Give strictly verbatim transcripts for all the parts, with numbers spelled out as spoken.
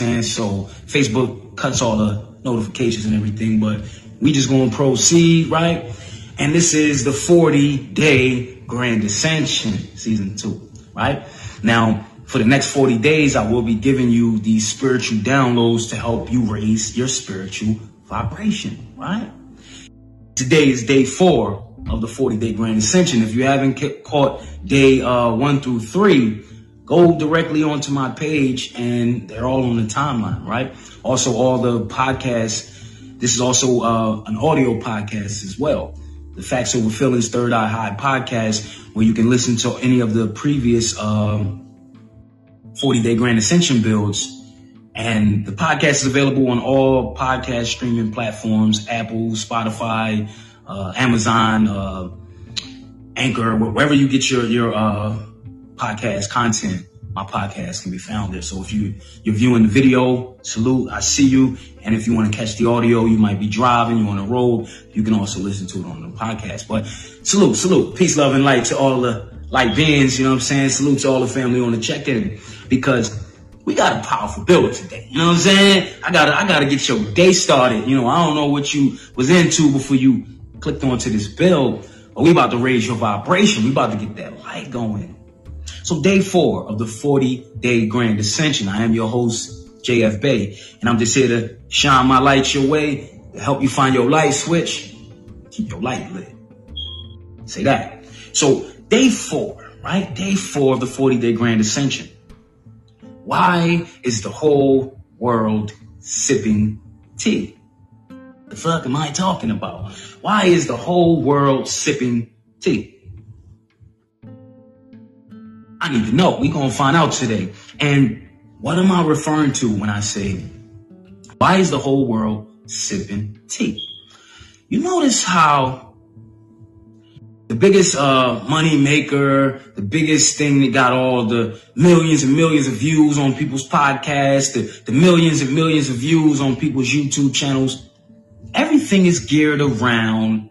saying? So Facebook cuts all the notifications and everything, but we just gonna proceed, right? And this is the forty-day Grand Ascension season two, right? Now, for the next forty days, I will be giving you these spiritual downloads to help you raise your spiritual vibration, right? Today is day four of the forty-day Grand Ascension. If you haven't caught day uh, one through three, go directly onto my page and they're all on the timeline, right? Also, all the podcasts. This is also uh, an audio podcast as well. The Facts Over Feelings Third Eye High podcast, where you can listen to any of the previous forty-day um, Grand Ascension builds. And the podcast is available on all podcast streaming platforms, Apple, Spotify, uh, Amazon, uh, Anchor, wherever you get your, your uh, podcast content. My podcast can be found there. So if you, you're viewing the video, salute, I see you. And if you want to catch the audio, you might be driving, you're on the road, you can also listen to it on the podcast. But salute, salute, peace, love, and light to all the light beings, you know what I'm saying? Salute to all the family on the check-in, because we got a powerful build today, you know what I'm saying? I gotta, I gotta get your day started. You know, I don't know what you was into before you clicked onto this build, but we about to raise your vibration. We about to get that light going. So day four of the forty-day Grand Ascension. I am your host, J F Bay, and I'm just here to shine my light your way, to help you find your light switch, keep your light lit. Say that. So day four, right? Day four of the forty-day Grand Ascension. Why is the whole world sipping tea? The fuck am I talking about? Why is the whole world sipping tea? I need to know. We're going to find out today. And what am I referring to when I say, why is the whole world sipping tea? You notice how the biggest uh, money maker, the biggest thing that got all the millions and millions of views on people's podcasts, the, the millions and millions of views on people's YouTube channels, everything is geared around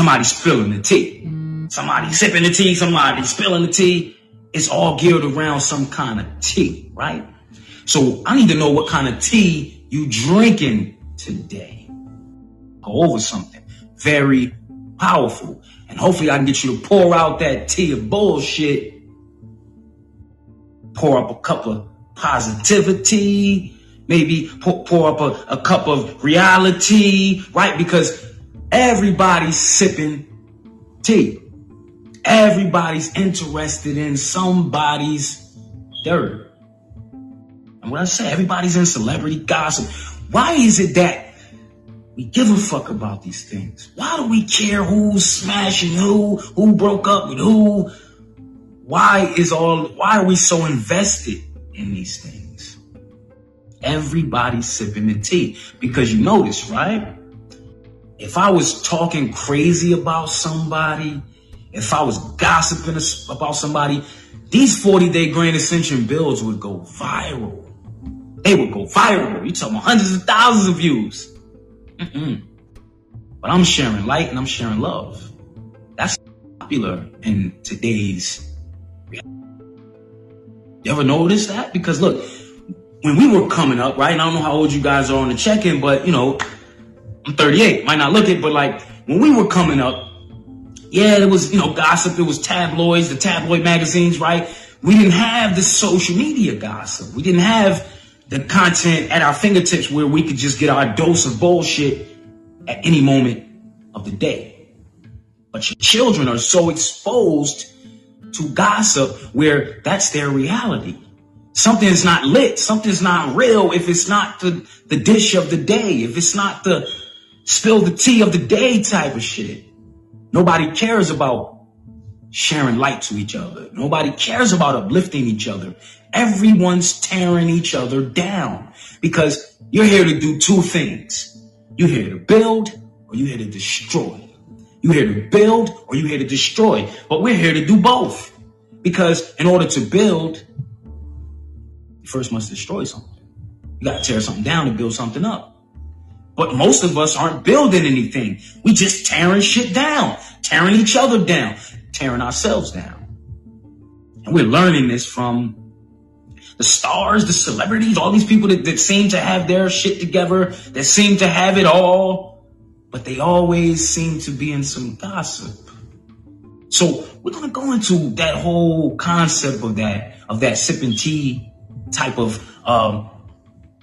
somebody spilling the tea. Somebody sipping the tea, somebody spilling the tea. It's all geared around some kind of tea, right? So I need to know what kind of tea you drinking today. Go over something very powerful. And hopefully I can get you to pour out that tea of bullshit. Pour up a cup of positivity. Maybe pour, pour up a, a cup of reality, right? Because everybody's sipping tea. Everybody's interested in somebody's dirt. And what I say, everybody's in celebrity gossip. Why is it that we give a fuck about these things? Why do we care who's smashing who, who broke up with who? Why is all, why are we so invested in these things? Everybody's sipping the tea. Because you notice, right? If I was talking crazy about somebody, if I was gossiping about somebody, these forty-day Grand Ascension builds would go viral. They would go viral. You're talking about hundreds of thousands of views. Mm-mm. But I'm sharing light and I'm sharing love. That's popular in today's reality. You ever notice that? Because look, when we were coming up, right? And I don't know how old you guys are on the check-in, but you know, I'm thirty-eight, might not look it, but like when we were coming up, yeah, it was, you know, gossip. It was tabloids, the tabloid magazines, right? We didn't have the social media gossip. We didn't have the content at our fingertips where we could just get our dose of bullshit at any moment of the day. But your children are so exposed to gossip where that's their reality. Something's not lit. Something's not real. If it's not the, the dish of the day, if it's not the spill the tea of the day type of shit. Nobody cares about sharing light to each other. Nobody cares about uplifting each other. Everyone's tearing each other down because you're here to do two things. You're here to build or you're here to destroy. You're here to build or you're here to destroy. But we're here to do both, because in order to build, you first must destroy something. You got to tear something down to build something up. But most of us aren't building anything. We just tearing shit down, tearing each other down, tearing ourselves down. And we're learning this from the stars, the celebrities, all these people that, that seem to have their shit together, that seem to have it all, but they always seem to be in some gossip. So we're going to go into that whole concept of that, of that sipping tea type of um,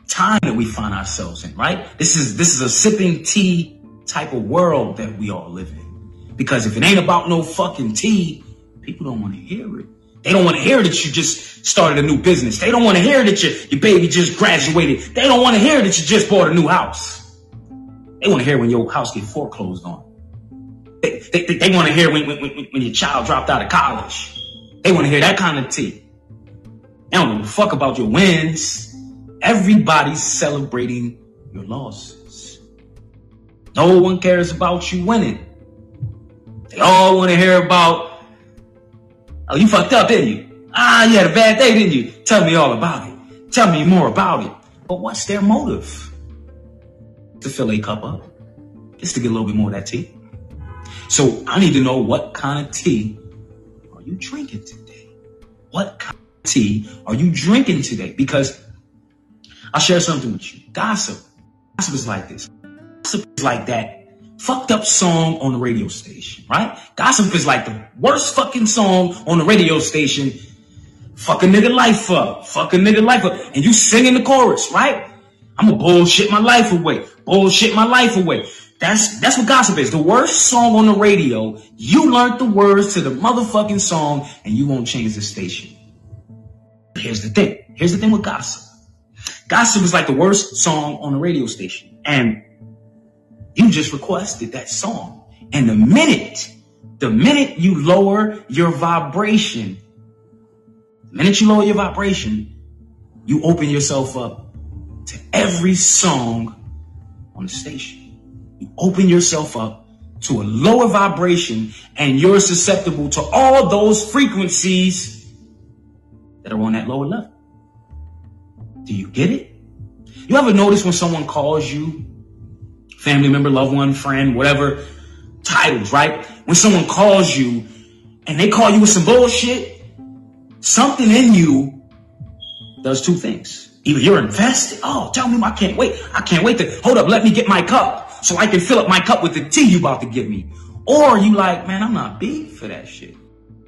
time that we find ourselves in, right? This is, this is a sipping tea type of world that we all live in, because if it ain't about no fucking tea, people don't want to hear it. They don't want to hear that you just started a new business. They don't want to hear that your, your baby just graduated. They don't want to hear that you just bought a new house. They want to hear when your house get foreclosed on. They, they, they want to hear when, when, when, when your child dropped out of college. They want to hear that kind of tea. They don't give a fuck about your wins. Everybody's celebrating your losses. No one cares about you winning. They all want to hear about, oh, you fucked up, didn't you? Ah, you had a bad day, didn't you? Tell me all about it. Tell me more about it. But what's their motive? To fill a cup up. Just to get a little bit more of that tea. So I need to know, what kind of tea are you drinking today? What kind of tea are you drinking today? Because I'll share something with you. Gossip. Gossip is like this. Gossip is like that fucked up song on the radio station, right? Gossip is like the worst fucking song on the radio station. Fuck a nigga life up. Fuck a nigga life up. And you singing the chorus, right? I'm gonna bullshit my life away. Bullshit my life away. That's, that's what gossip is. The worst song on the radio. You learned the words to the motherfucking song and you won't change the station. But here's the thing. Here's the thing with gossip. Gossip is like the worst song on the radio station. And you just requested that song. And the minute, the minute you lower your vibration, the minute you lower your vibration, you open yourself up to every song on the station. You open yourself up to a lower vibration and you're susceptible to all those frequencies that are on that lower level. Do you get it? You ever notice when someone calls you, family member, loved one, friend, whatever titles, right? When someone calls you and they call you with some bullshit, something in you does two things. Either you're invested. Oh, tell me, I can't wait. I can't wait to hold up. Let me get my cup so I can fill up my cup with the tea you about to give me. Or you like, man, I'm not big for that shit.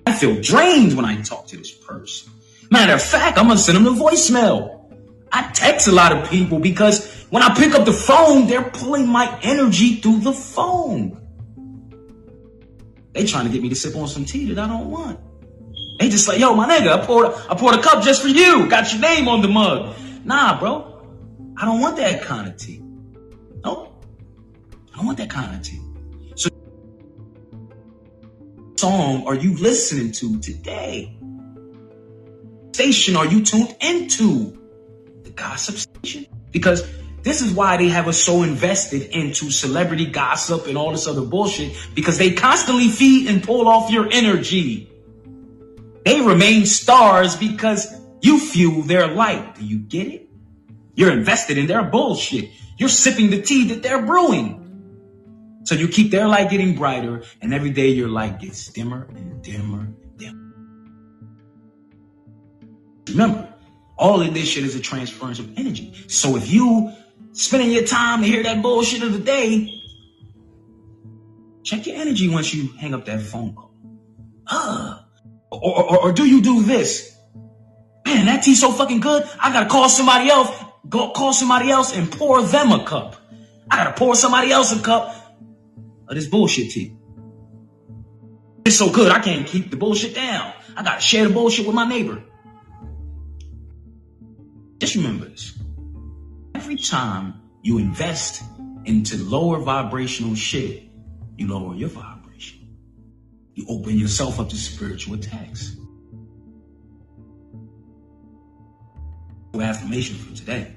I feel drained when I talk to this person. Matter of fact, I'm going to send them a voicemail. I text a lot of people because when I pick up the phone, they're pulling my energy through the phone. They trying to get me to sip on some tea that I don't want. They just like, yo, my nigga, I poured, I poured a cup just for you. Got your name on the mug. Nah, bro, I don't want that kind of tea. No, I don't want that kind of tea. So what song are you listening to today? What station are you tuned into? The gossip station? Because this is why they have us so invested into celebrity gossip and all this other bullshit, because they constantly feed and pull off your energy. They remain stars because you fuel their light. Do you get it? You're invested in their bullshit. You're sipping the tea that they're brewing. So you keep their light getting brighter, and every day your light gets dimmer and dimmer and dimmer. Remember, all of this shit is a transference of energy. So if you spending your time to hear that bullshit of the day, check your energy once you hang up that phone call. Uh, or, or, or do you do this? Man, that tea's so fucking good. I got to call somebody else. Go call somebody else and pour them a cup. I got to pour somebody else a cup of this bullshit tea. It's so good. I can't keep the bullshit down. I got to share the bullshit with my neighbor. Just remember this. Every time you invest into lower vibrational shit, you lower your vibration. You open yourself up to spiritual attacks. Affirmation for today.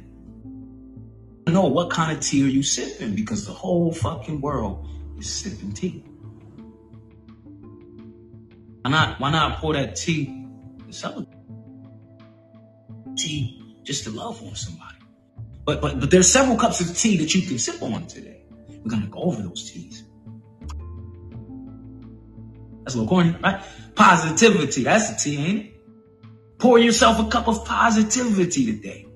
I know what kind of tea are you sipping, because the whole fucking world is sipping tea. Why not, why not pour that tea to celebrate? Tea. Just to love on somebody. But but but there's several cups of tea that you can sip on today. We're gonna go over those teas. That's a little corny, right? Positivity, that's a tea, ain't it? Pour yourself a cup of positivity today.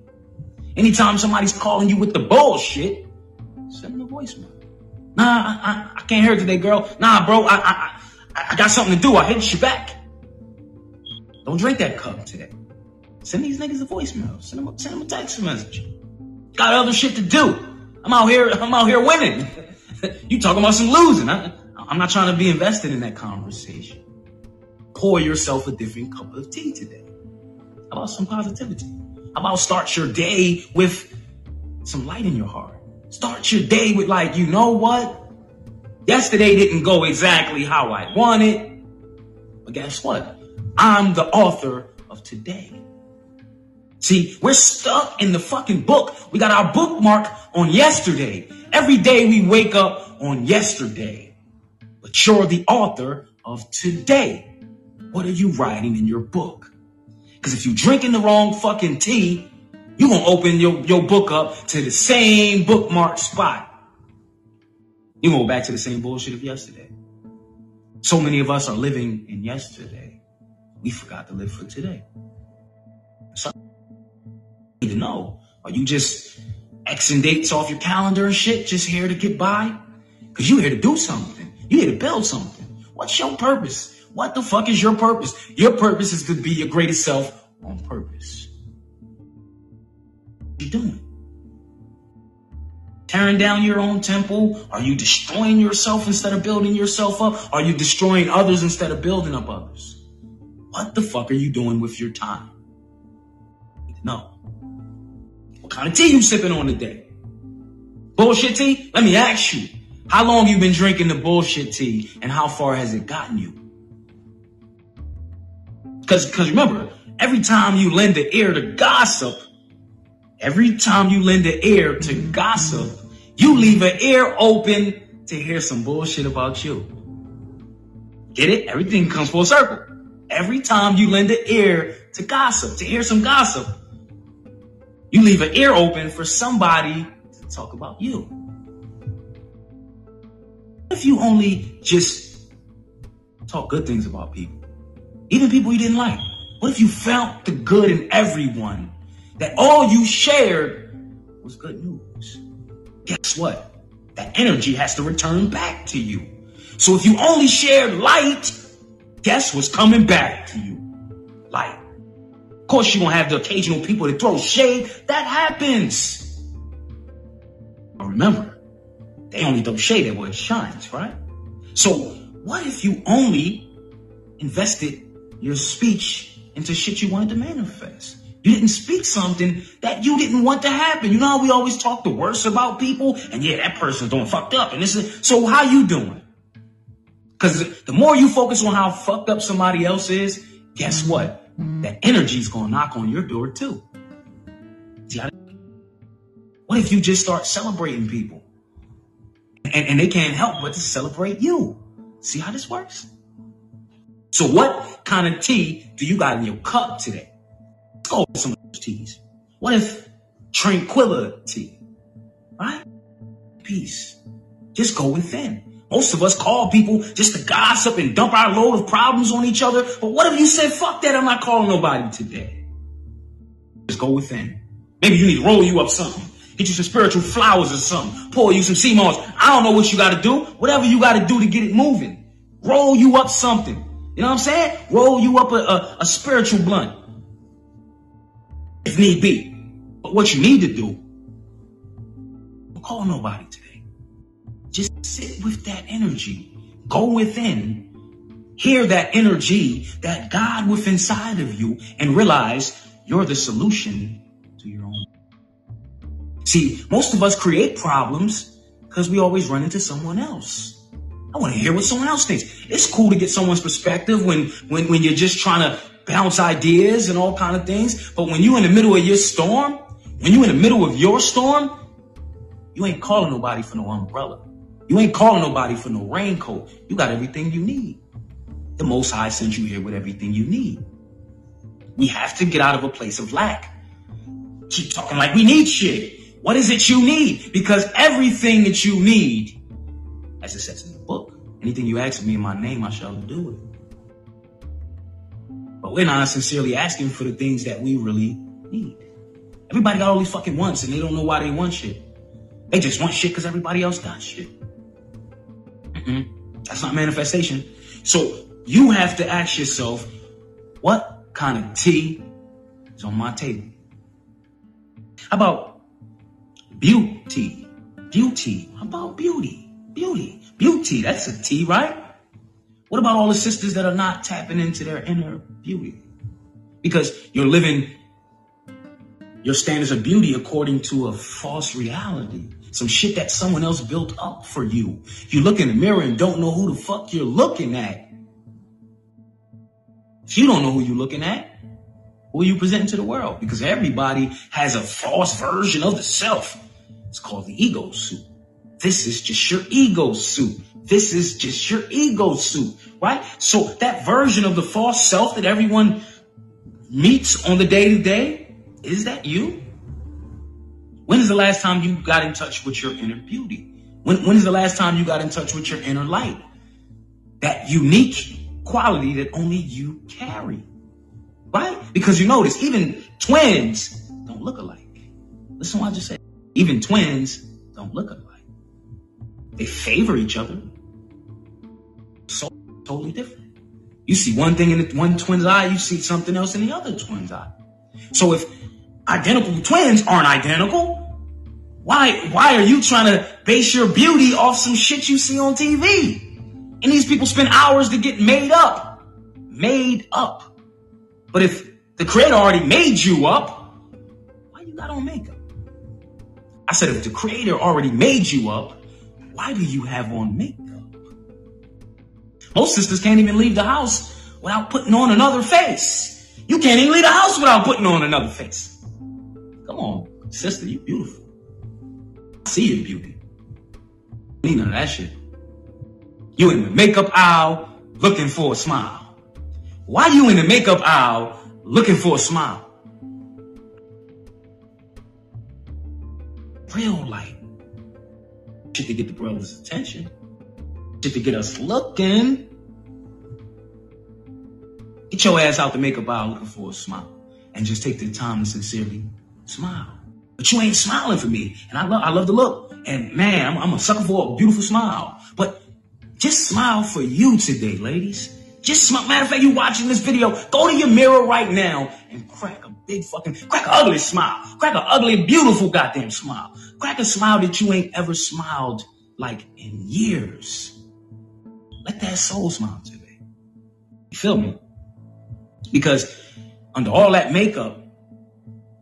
Anytime somebody's calling you with the bullshit, send them a voicemail. Nah, I, I, I can't hear it today, girl. Nah, bro, I, I I got something to do. I hit you back. Don't drink that cup today. Send these niggas a voicemail. Send them, send them a text message. Got other shit to do. I'm out here. I'm out here winning. You talking about some losing? I, I'm not trying to be invested in that conversation. Pour yourself a different cup of tea today. How about some positivity? How about start your day with some light in your heart? Start your day with like, you know what? Yesterday didn't go exactly how I wanted, but guess what? I'm the author of today. See, we're stuck in the fucking book. We got our bookmark on yesterday. Every day we wake up on yesterday, but you're the author of today. What are you writing in your book? Because if you drinking the wrong fucking tea, you're going to open your, your book up to the same bookmark spot. You go back to the same bullshit of yesterday. So many of us are living in yesterday. We forgot to live for today. So you need to know, are you just Xing dates off your calendar and shit, just here to get by? Because you're here to do something. You're here to build something. What's your purpose? What the fuck is your purpose? Your purpose is to be your greatest self on purpose. What you doing? Tearing down your own temple? Are you destroying yourself instead of building yourself up? Are you destroying others instead of building up others? What the fuck are you doing with your time? No. What kind of tea you sipping on today? Bullshit tea? Let me ask you. How long you been drinking the bullshit tea and how far has it gotten you? Because because remember, every time you lend an ear to gossip, Every time you lend an ear to gossip, you leave an ear open to hear some bullshit about you. Get it? Everything comes full circle. Every time you lend an ear to gossip, to hear some gossip, you leave an ear open for somebody to talk about you. If you only just talk good things about people, even people you didn't like, what if you found the good in everyone? That all you shared was good news. Guess what? That energy has to return back to you. So if you only shared light, guess what's coming back to you? Light. Of course, you're going to have the occasional people that throw shade. That happens. But remember, they only throw shade at where it shines, right? So what if you only invested your speech into shit you wanted to manifest? You didn't speak something that you didn't want to happen. You know how we always talk the worst about people? And yeah, that person's doing fucked up. And this is, so how you doing? Because the more you focus on how fucked up somebody else is, guess what? That energy's going to knock on your door too. See, I, what if you just start celebrating people? And, and they can't help but to celebrate you. See how this works? So what kind of tea do you got in your cup today? Go with some of those teas. What if tranquility, right? Peace. Just go within. Most of us call people just to gossip and dump our load of problems on each other. But what if you said, fuck that, I'm not calling nobody today. Just go within. Maybe you need to roll you up something. Get you some spiritual flowers or something. Pour you some sea moss. I don't know what you got to do. Whatever you got to do to get it moving. Roll you up something. You know what I'm saying? Roll you up a, a, a spiritual blunt. If need be. But what you need to do, don't call nobody today. Just sit with that energy. Go within. Hear that energy, that God within inside of you, and realize you're the solution to your own. See, most of us create problems because we always run into someone else. I want to hear what someone else thinks. It's cool to get someone's perspective when, when, when you're just trying to bounce ideas and all kind of things. But when you in the middle of your storm, when you in the middle of your storm, you ain't calling nobody for no umbrella. You ain't calling nobody for no raincoat. You got everything you need. The Most High sends you here with everything you need. We have to get out of a place of lack. Keep talking like we need shit. What is it you need? Because everything that you need, as it says in the book, anything you ask me in my name, I shall do it. we're not sincerely asking for the things that we really need. Everybody got all these fucking wants and they don't know why they want shit. They just want shit because everybody else got shit. Mm-mm. That's not manifestation. So you have to ask yourself, what kind of tea is on my table? How about beauty? Beauty. How about beauty? Beauty. Beauty. That's a T, right? What about all the sisters that are not tapping into their inner beauty? Because you're living your standards of beauty according to a false reality. Some shit that someone else built up for you. You look in the mirror and don't know who the fuck you're looking at. If you don't know who you're looking at, who are you presenting to the world? Because everybody has a false version of the self. It's called the ego suit. This is just your ego suit. This is just your ego suit, right? So that version of the false self that everyone meets on the day-to-day, is that you? When is the last time you got in touch with your inner beauty? When, when is the last time you got in touch with your inner light? That unique quality that only you carry, right? Because you notice even twins don't look alike. Listen to what I just said. Even twins don't look alike. They favor each other. So totally different. You see one thing in the one twin's eye, you see something else in the other twin's eye. So if identical twins aren't identical, why why are you trying to base your beauty off some shit you see on T V? And these people spend hours to get made up. Made up. But if the creator already made you up, why you got on makeup? I said, if the creator already made you up, why do you have on makeup? Most sisters can't even leave the house without putting on another face. You can't even leave the house without putting on another face. Come on, sister, you beautiful. I see your beauty. I mean, none of that shit. You in the makeup aisle looking for a smile. Why you in the makeup aisle looking for a smile? Real light. Shit to get the brother's attention. Shit to get us looking. Get your ass out the makeup aisle looking for a smile. And just take the time to sincerely smile. But you ain't smiling for me. And I love I love the look. And man, I'm, I'm a sucker for a beautiful smile. But just smile for you today, ladies. Just smile. Matter of fact, you watching this video, go to your mirror right now and crack a big fucking, crack an ugly smile. Crack an ugly, beautiful goddamn smile. Crack a smile that you ain't ever smiled like in years. Let that soul smile today. You feel me? Because under all that makeup,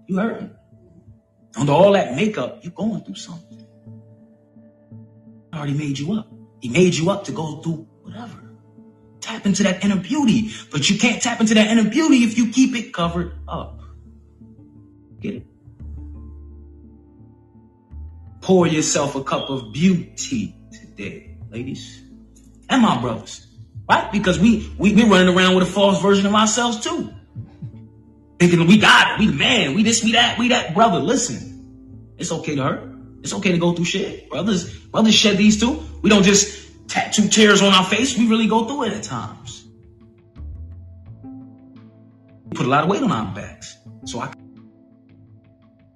you hurting. Under all that makeup, you're going through something. I already made you up. He made you up to go through whatever. Tap into that inner beauty. But you can't tap into that inner beauty if you keep it covered up. Get it? Pour yourself a cup of beauty today, ladies. And my brothers. Right? Because we, we, we're running around with a false version of ourselves too. Thinking we got it. We the man. We this, we that, we that. Brother, listen. It's okay to hurt. It's okay to go through shit. Brothers, brothers shed these too. We don't just tattoo tears on our face. We really go through it at times. We put a lot of weight on our backs. So I can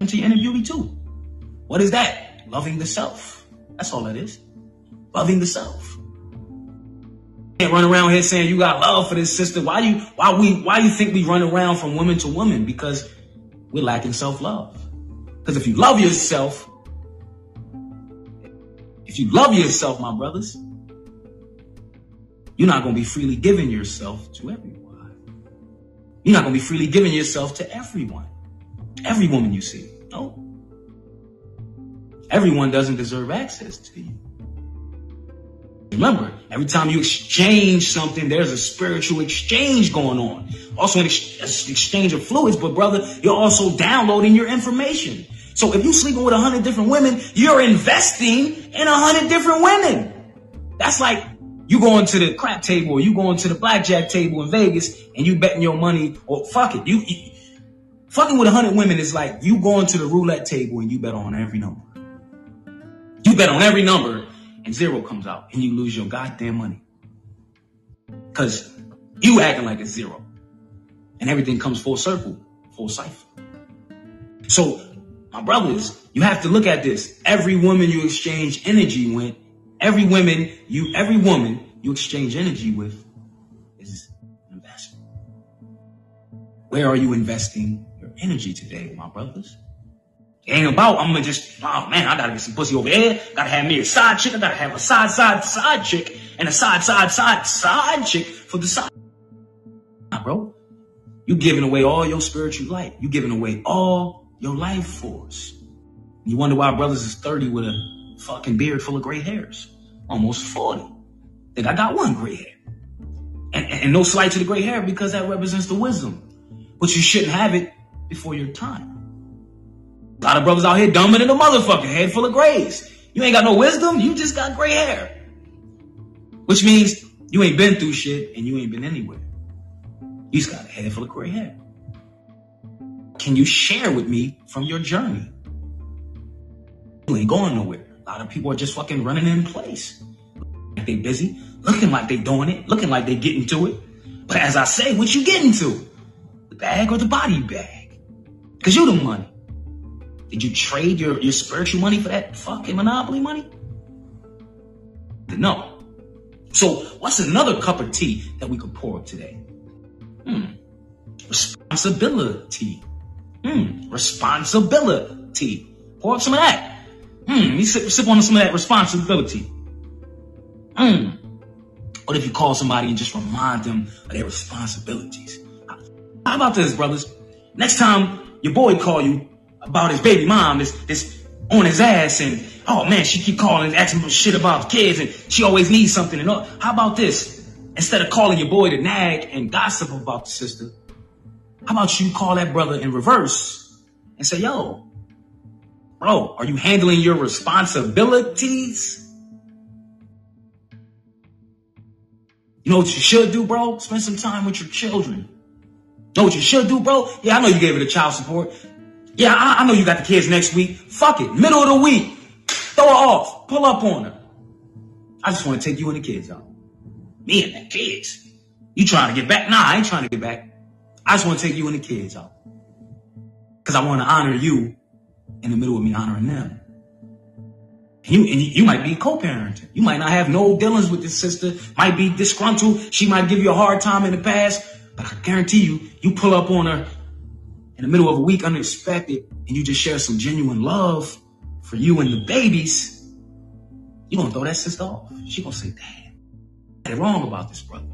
into your inner beauty too. What is that? Loving the self. That's all that is. Loving the self. You can't run around here saying you got love for this sister. Why do you why we why you think we run around from woman to woman? Because we're lacking self-love. Because if you love yourself, if you love yourself, my brothers, you're not gonna be freely giving yourself to everyone. You're not gonna be freely giving yourself to everyone. Every woman you see. No. Everyone doesn't deserve access to you. Remember, every time you exchange something, there's a spiritual exchange going on. Also an ex- exchange of fluids, but brother, you're also downloading your information. So if you're sleeping with a hundred different women, you're investing in a hundred different women. That's like you going to the crap table or you going to the blackjack table in Vegas and you betting your money or fuck it. You, you fucking with a hundred women is like you going to the roulette table and you bet on every number. You bet on every number and zero comes out and you lose your goddamn money. Because you acting like it's zero. And everything comes full circle, full cycle. So, my brothers, you have to look at this. Every woman you exchange energy with, every woman you, every woman you exchange energy with is an investment. Where are you investing your energy today, my brothers? It ain't about, I'm gonna just, oh man, I gotta get some pussy over here. Gotta have me a side chick. I gotta have a side, side, side chick and a side, side, side, side chick for the side. Nah, bro. You giving away all your spiritual life. You giving away all your life force. You wonder why brothers is thirty with a fucking beard full of gray hairs. Almost forty. Think I got one gray hair. And, and, and no slight to the gray hair because that represents the wisdom. But you shouldn't have it before your time. A lot of brothers out here dumber than a motherfucker, head full of grays. You ain't got no wisdom, you just got gray hair. Which means you ain't been through shit and you ain't been anywhere. You just got a head full of gray hair. Can you share with me from your journey? You ain't going nowhere. A lot of people are just fucking running in place. Like they busy, looking like they doing it, looking like they getting to it. But as I say, what you getting to? The bag or the body bag? Because you the money. Did you trade your, your spiritual money for that fucking monopoly money? No. So what's another cup of tea that we could pour up today? Hmm. Responsibility. Hmm. Responsibility. Pour up some of that. Hmm. Let me sip, sip on some of that responsibility. Hmm. What if you call somebody and just remind them of their responsibilities? How about this, brothers? Next time your boy call you about his baby mom that's, that's on his ass and, oh man, she keep calling and asking shit about kids and she always needs something and all. How about this? Instead of calling your boy to nag and gossip about the sister, how about you call that brother in reverse and say, yo, bro, are you handling your responsibilities? You know what you should do, bro? Spend some time with your children. Know what you should do, bro? Yeah, I know you gave it a child support. Yeah, I, I know you got the kids next week. Fuck it. Middle of the week. Throw her off. Pull up on her. I just want to take you and the kids out. Me and the kids. You trying to get back? Nah, I ain't trying to get back. I just want to take you and the kids out. Because I want to honor you in the middle of me honoring them. And you, and you might be co-parenting. You might not have no dealings with this sister. Might be disgruntled. She might give you a hard time in the past. But I guarantee you, you pull up on her in the middle of a week, unexpected, and you just share some genuine love for you and the babies, you're going to throw that sister off. She's going to say, damn, they're wrong about this brother.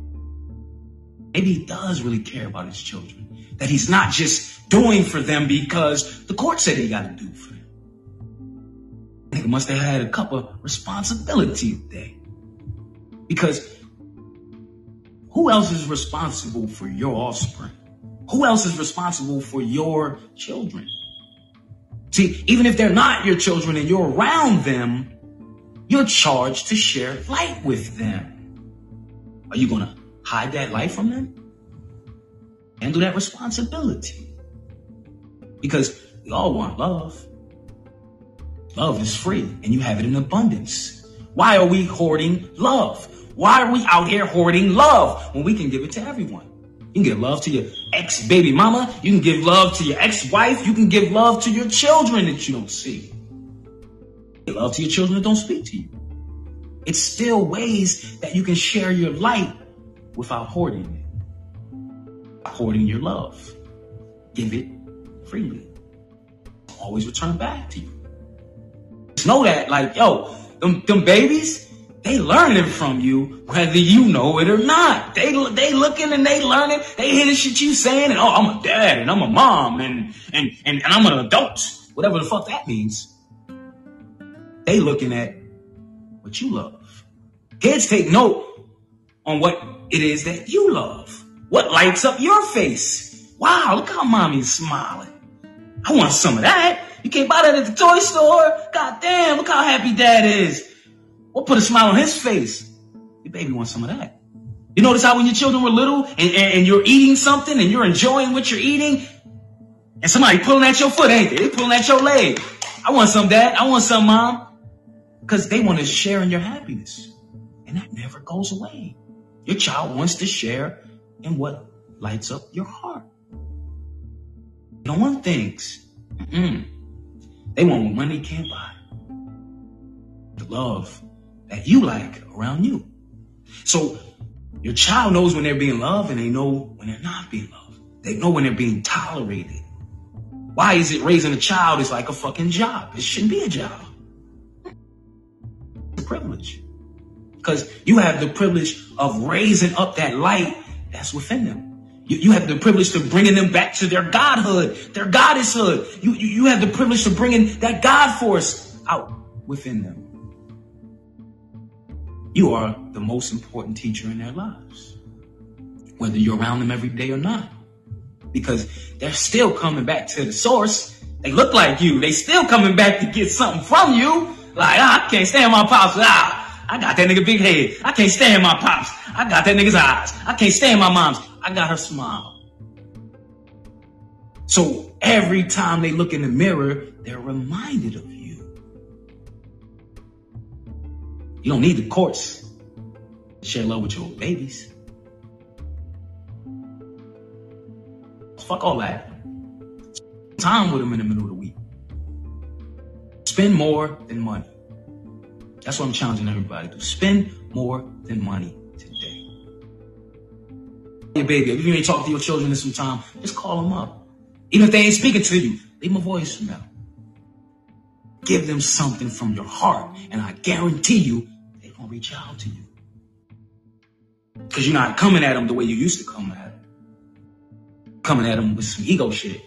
Maybe he does really care about his children, that he's not just doing for them because the court said he got to do for them. Nigga must have had a cup of responsibility today. Because who else is responsible for your offspring? Who else is responsible for your children? See, even if they're not your children and you're around them, you're charged to share light with them. Are you going to hide that light from them? Handle that responsibility. Because we all want love. Love is free and you have it in abundance. Why are we hoarding love? Why are we out here hoarding love when we can give it to everyone? You can give love to your ex-baby mama. You can give love to your ex-wife. You can give love to your children that you don't see. Give love to your children that don't speak to you. It's still ways that you can share your light without hoarding it. Without hoarding your love. Give it freely. Always return back to you. Just know that, like, yo, them, them babies, they learning from you, whether you know it or not. They they looking and they learning. They hear the shit you saying, and oh, I'm a dad, and I'm a mom, and and and, and I'm an adult, whatever the fuck that means. They looking at what you love. Kids take note on what it is that you love. What lights up your face? Wow, look how mommy's smiling. I want some of that. You can't buy that at the toy store. God damn, look how happy dad is. Well, put a smile on his face. Your baby wants some of that. You notice how when your children were little and, and, and you're eating something and you're enjoying what you're eating and somebody pulling at your foot, ain't they? They pulling at your leg. I want some, dad. I want some, mom. Because they want to share in your happiness. And that never goes away. Your child wants to share in what lights up your heart. No one thinks mm-mm, they want what money can't buy. The love that you like around you. So your child knows when they're being loved and they know when they're not being loved. They know when they're being tolerated. Why is it raising a child is like a fucking job? It shouldn't be a job. It's a privilege. Because you have the privilege of raising up that light that's within them. You, you have the privilege to bringing them back to their godhood, their goddesshood. You, you, you have the privilege to bringing that God force out within them. You are the most important teacher in their lives, whether you're around them every day or not, because they're still coming back to the source. They look like you. They still coming back to get something from you. Like, ah, I can't stand my pops. Ah, I got that nigga big head. I can't stand my pops. I got that nigga's eyes. I can't stand my mom's. I got her smile. So every time they look in the mirror, they're reminded of you. You don't need the courts to share love with your babies. Fuck all that. Spend time with them in the middle of the week. Spend more than money. That's what I'm challenging everybody to do. Spend more than money today. Your baby, if you ain't talking to your children in some time, just call them up. Even if they ain't speaking to you, leave them a voice now. Give them something from your heart, and I guarantee you, they're going to reach out to you. Because you're not coming at them the way you used to come at them. Coming at them with some ego shit.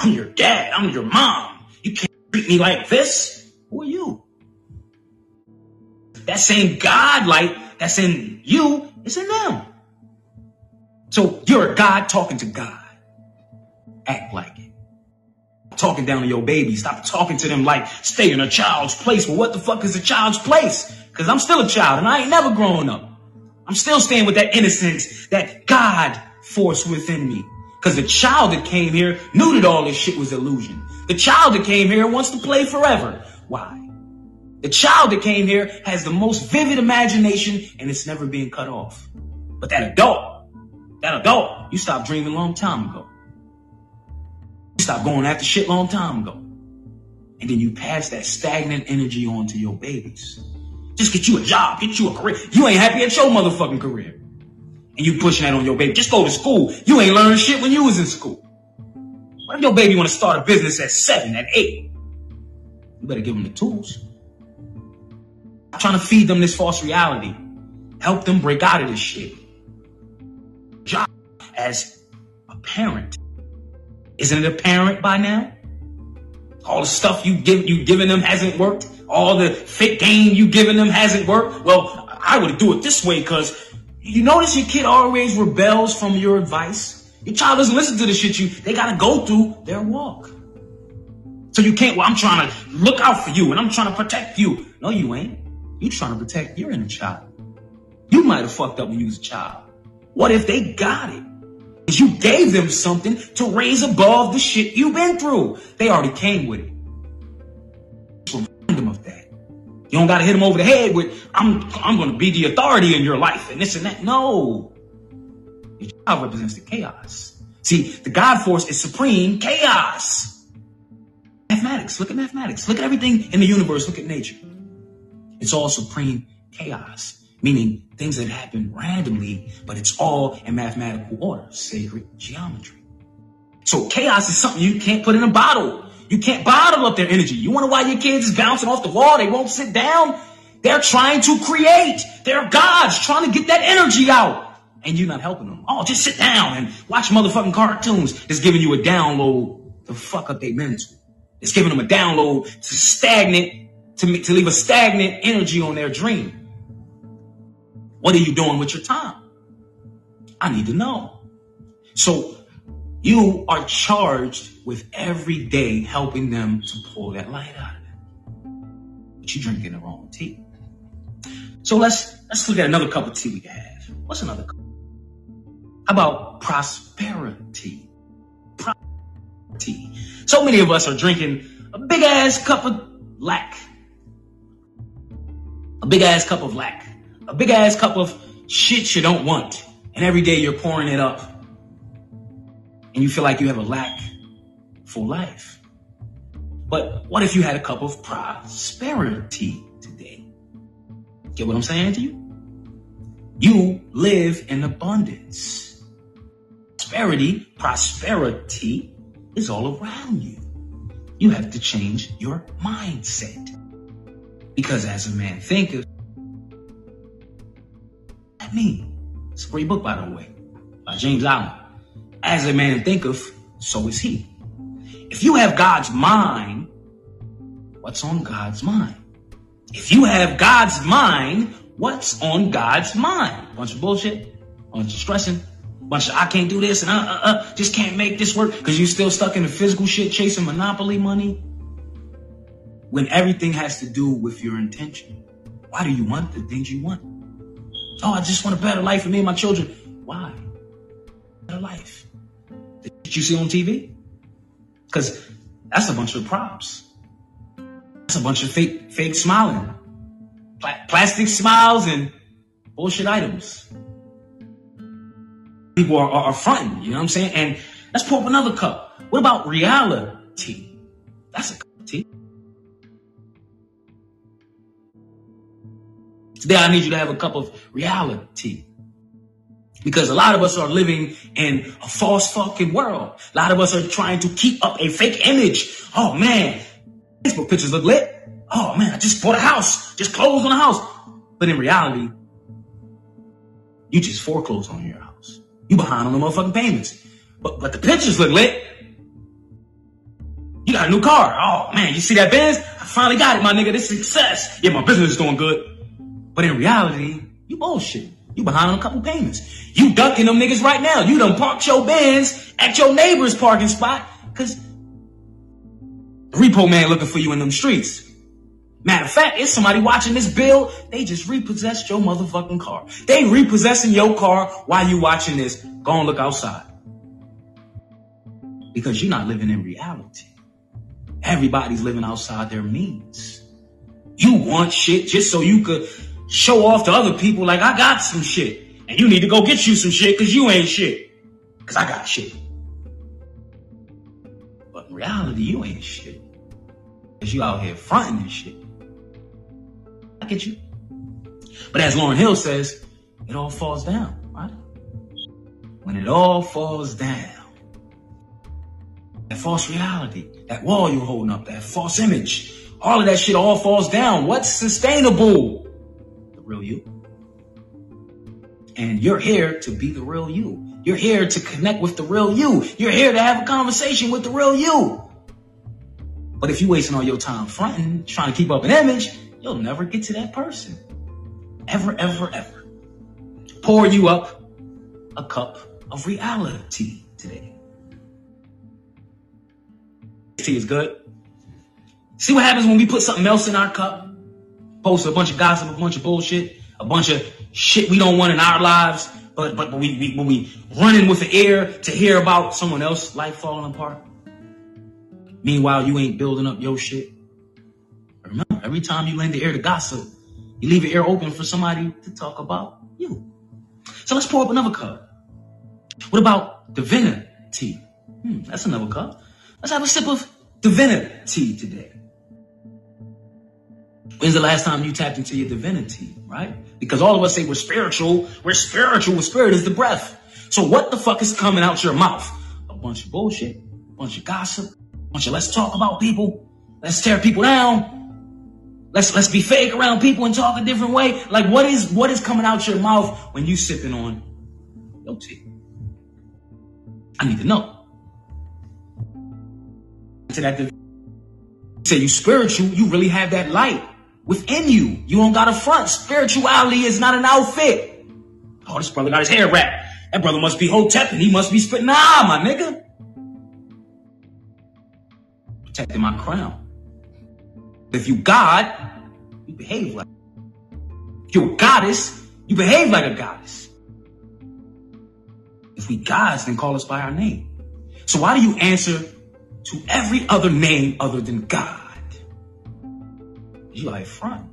I'm your dad. I'm your mom. You can't treat me like this. Who are you? That same God light that's in you is in them. So you're a God talking to God. Act like it. Talking down to your baby. Stop talking to them like stay in a child's place. Well, what the fuck is a child's place? Because I'm still a child and I ain't never grown up. I'm still staying with that innocence, that God force within me. Because the child that came here knew that all this shit was illusion. The child that came here wants to play forever. Why? The child that came here has the most vivid imagination and it's never being cut off. But that adult, that adult, you stopped dreaming a long time ago. Stop going after shit long time ago. And then you pass that stagnant energy on to your babies. Just get you a job, get you a career. You ain't happy at your motherfucking career. And you pushing that on your baby. Just go to school. You ain't learned shit when you was in school. What if your baby want to start a business at seven, at eight? You better give them the tools. I'm trying to feed them this false reality. Help them break out of this shit. Job as a parent. Isn't it apparent by now? All the stuff you give, you giving them hasn't worked. All the fit game you giving them hasn't worked. Well, I would do it this way because you notice your kid always rebels from your advice. Your child doesn't listen to the shit you, they got to go through their walk. So you can't, well, I'm trying to look out for you and I'm trying to protect you. No, you ain't. You trying to protect your inner child. You might have fucked up when you was a child. What if they got it? You gave them something to raise above the shit you've been through. They already came with it. So remind them of that. You don't got to hit them over the head with, I'm, I'm going to be the authority in your life and this and that. No. Your child represents the chaos. See, the God force is supreme chaos. Mathematics. Look at mathematics. Look at everything in the universe. Look at nature. It's all supreme chaos. Meaning things that happen randomly, but it's all in mathematical order, sacred geometry. So chaos is something you can't put in a bottle. You can't bottle up their energy. You wonder why your kids is bouncing off the wall. They won't sit down. They're trying to create. They're gods trying to get that energy out. And you're not helping them. Oh, just sit down and watch motherfucking cartoons. It's giving you a download to fuck up their mental. It's giving them a download to stagnant, to, to leave a stagnant energy on their dream. What are you doing with your time? I need to know. So you are charged with every day helping them to pull that light out of them. But you're drinking the wrong tea. So let's let's look at another cup of tea we can have. What's another cup? How about prosperity? Prosperity. So many of us are drinking a big ass cup of lack. A big ass cup of lack. A big ass cup of shit you don't want. And every day you're pouring it up. And you feel like you have a lack for life. But what if you had a cup of prosperity today? Get what I'm saying to you? You live in abundance. Prosperity, prosperity is all around you. You have to change your mindset. Because as a man thinketh, I mean, it's a great book, by the way, by James Allen. As a man thinketh, so is he. If you have God's mind, what's on God's mind? If you have God's mind, what's on God's mind? Bunch of bullshit, bunch of stressing, bunch of I can't do this and uh uh uh, just can't make this work because you're still stuck in the physical shit chasing monopoly money. When everything has to do with your intention. Why do you want the things you want? Oh, I just want a better life for me and my children. Why? Better life. The shit you see on T V? Because that's a bunch of props. That's a bunch of fake fake smiling. Pla- plastic smiles and bullshit items. People are, are, are fronting, you know what I'm saying? And let's pour up another cup. What about reality? That's a cup of tea. Today, I need you to have a cup of reality. Because a lot of us are living in a false fucking world. A lot of us are trying to keep up a fake image. Oh, man. Facebook pictures look lit. Oh, man, I just bought a house. Just closed on a house. But in reality, you just foreclosed on your house. You behind on the motherfucking payments. But but the pictures look lit. You got a new car. Oh, man, you see that Benz? I finally got it, my nigga. This is success. Yeah, my business is doing good. But in reality, you bullshit. You behind on a couple payments. You ducking them niggas right now. You done parked your Benz at your neighbor's parking spot because the repo man looking for you in them streets. Matter of fact, it's somebody watching this bill. They just repossessed your motherfucking car. They repossessing your car while you watching this. Go and look outside. Because you're not living in reality. Everybody's living outside their means. You want shit just so you could show off to other people like I got some shit and you need to go get you some shit because you ain't shit because I got shit. But in reality, you ain't shit because you out here fronting and shit. I get you. But as Lauren Hill says, it all falls down, right? When it all falls down, that false reality, that wall you're holding up, that false image, all of that shit all falls down. What's sustainable? Real you. And you're here to be the real you. You're here to connect with the real you. You're here to have a conversation with the real you. But if you're wasting all your time fronting, trying to keep up an image, you'll never get to that person. Ever, ever, ever. Pour you up a cup of reality today. Tea is good. See what happens when we put something else in our cup? Post a bunch of gossip, a bunch of bullshit, a bunch of shit we don't want in our lives. But but, but we, we when we running with the air to hear about someone else's life falling apart. Meanwhile, you ain't building up your shit. Remember, every time you lend the air to gossip, you leave your ear open for somebody to talk about you. So let's pour up another cup. What about divinity? Hmm, that's another cup. Let's have a sip of divinity today. When's the last time you tapped into your divinity, right? Because all of us say we're spiritual. We're spiritual. Well, spirit is the breath. So what the fuck is coming out your mouth? A bunch of bullshit, a bunch of gossip, a bunch of let's talk about people. Let's tear people down. Let's let's be fake around people and talk a different way. Like what is what is coming out your mouth when you sipping on your tea? I need to know. To that divinity. Say you spiritual, you really have that light. Within you, you don't got a front. Spirituality is not an outfit. Oh, this brother got his hair wrapped. That brother must be Hotep and he must be spitting. Nah, my nigga. Protecting my crown. If you God, you behave like it. If you're a goddess, you behave like a goddess. If we gods, then call us by our name. So why do you answer to every other name other than God? You like front.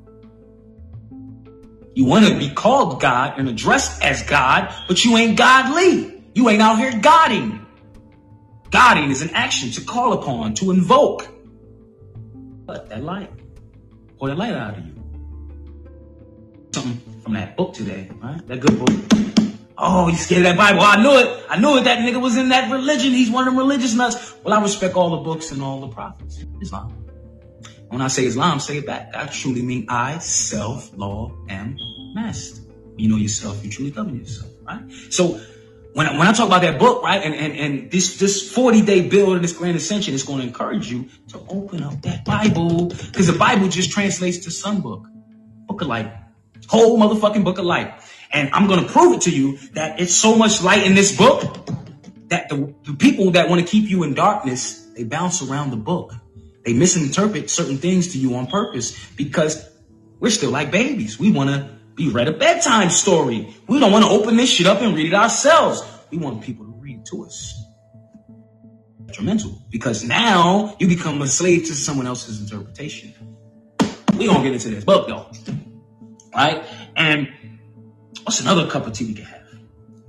You want to be called God and addressed as God, but you ain't godly. You ain't out here godding. Guardian is an action to call upon, to invoke. But that light, pour that light out of you. Something from that book today, right? That good book. Oh, he's scared of that Bible. I knew it. I knew it. That nigga was in that religion. He's one of them religious nuts. Well, I respect all the books and all the prophets. Islam. When I say Islam, say it back. I truly mean I, self, law, am master. You know yourself. You truly govern yourself, right? So when I, when I talk about that book, right, and, and, and this this forty-day build and this grand ascension is going to encourage you to open up that Bible, because the Bible just translates to sun book, book of light, whole motherfucking book of light. And I'm going to prove it to you that it's so much light in this book that the, the people that want to keep you in darkness, they bounce around the book. They misinterpret certain things to you on purpose because we're still like babies. We want to be read a bedtime story. We don't want to open this shit up and read it ourselves. We want people to read to us. Detrimental, because now you become a slave to someone else's interpretation. We're going to get into this book, y'all. Right? And what's another cup of tea we can have?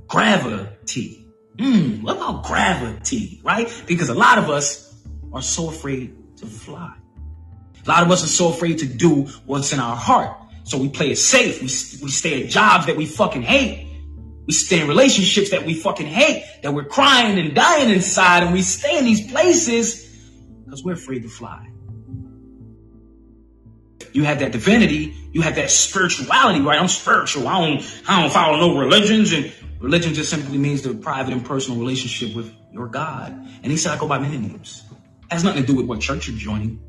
Gravity. Mm, what about gravity, right? Because a lot of us are so afraid to fly. A lot of us are so afraid to do what's in our heart. So we play it safe. We, we stay at jobs that we fucking hate. We stay in relationships that we fucking hate, that we're crying and dying inside. And we stay in these places because we're afraid to fly. You have that divinity, you have that spirituality, right? I'm spiritual. I don't, I don't follow no religions. And religion just simply means the private and personal relationship with your God. And he said, I go by many names. It has nothing to do with what church you're joining,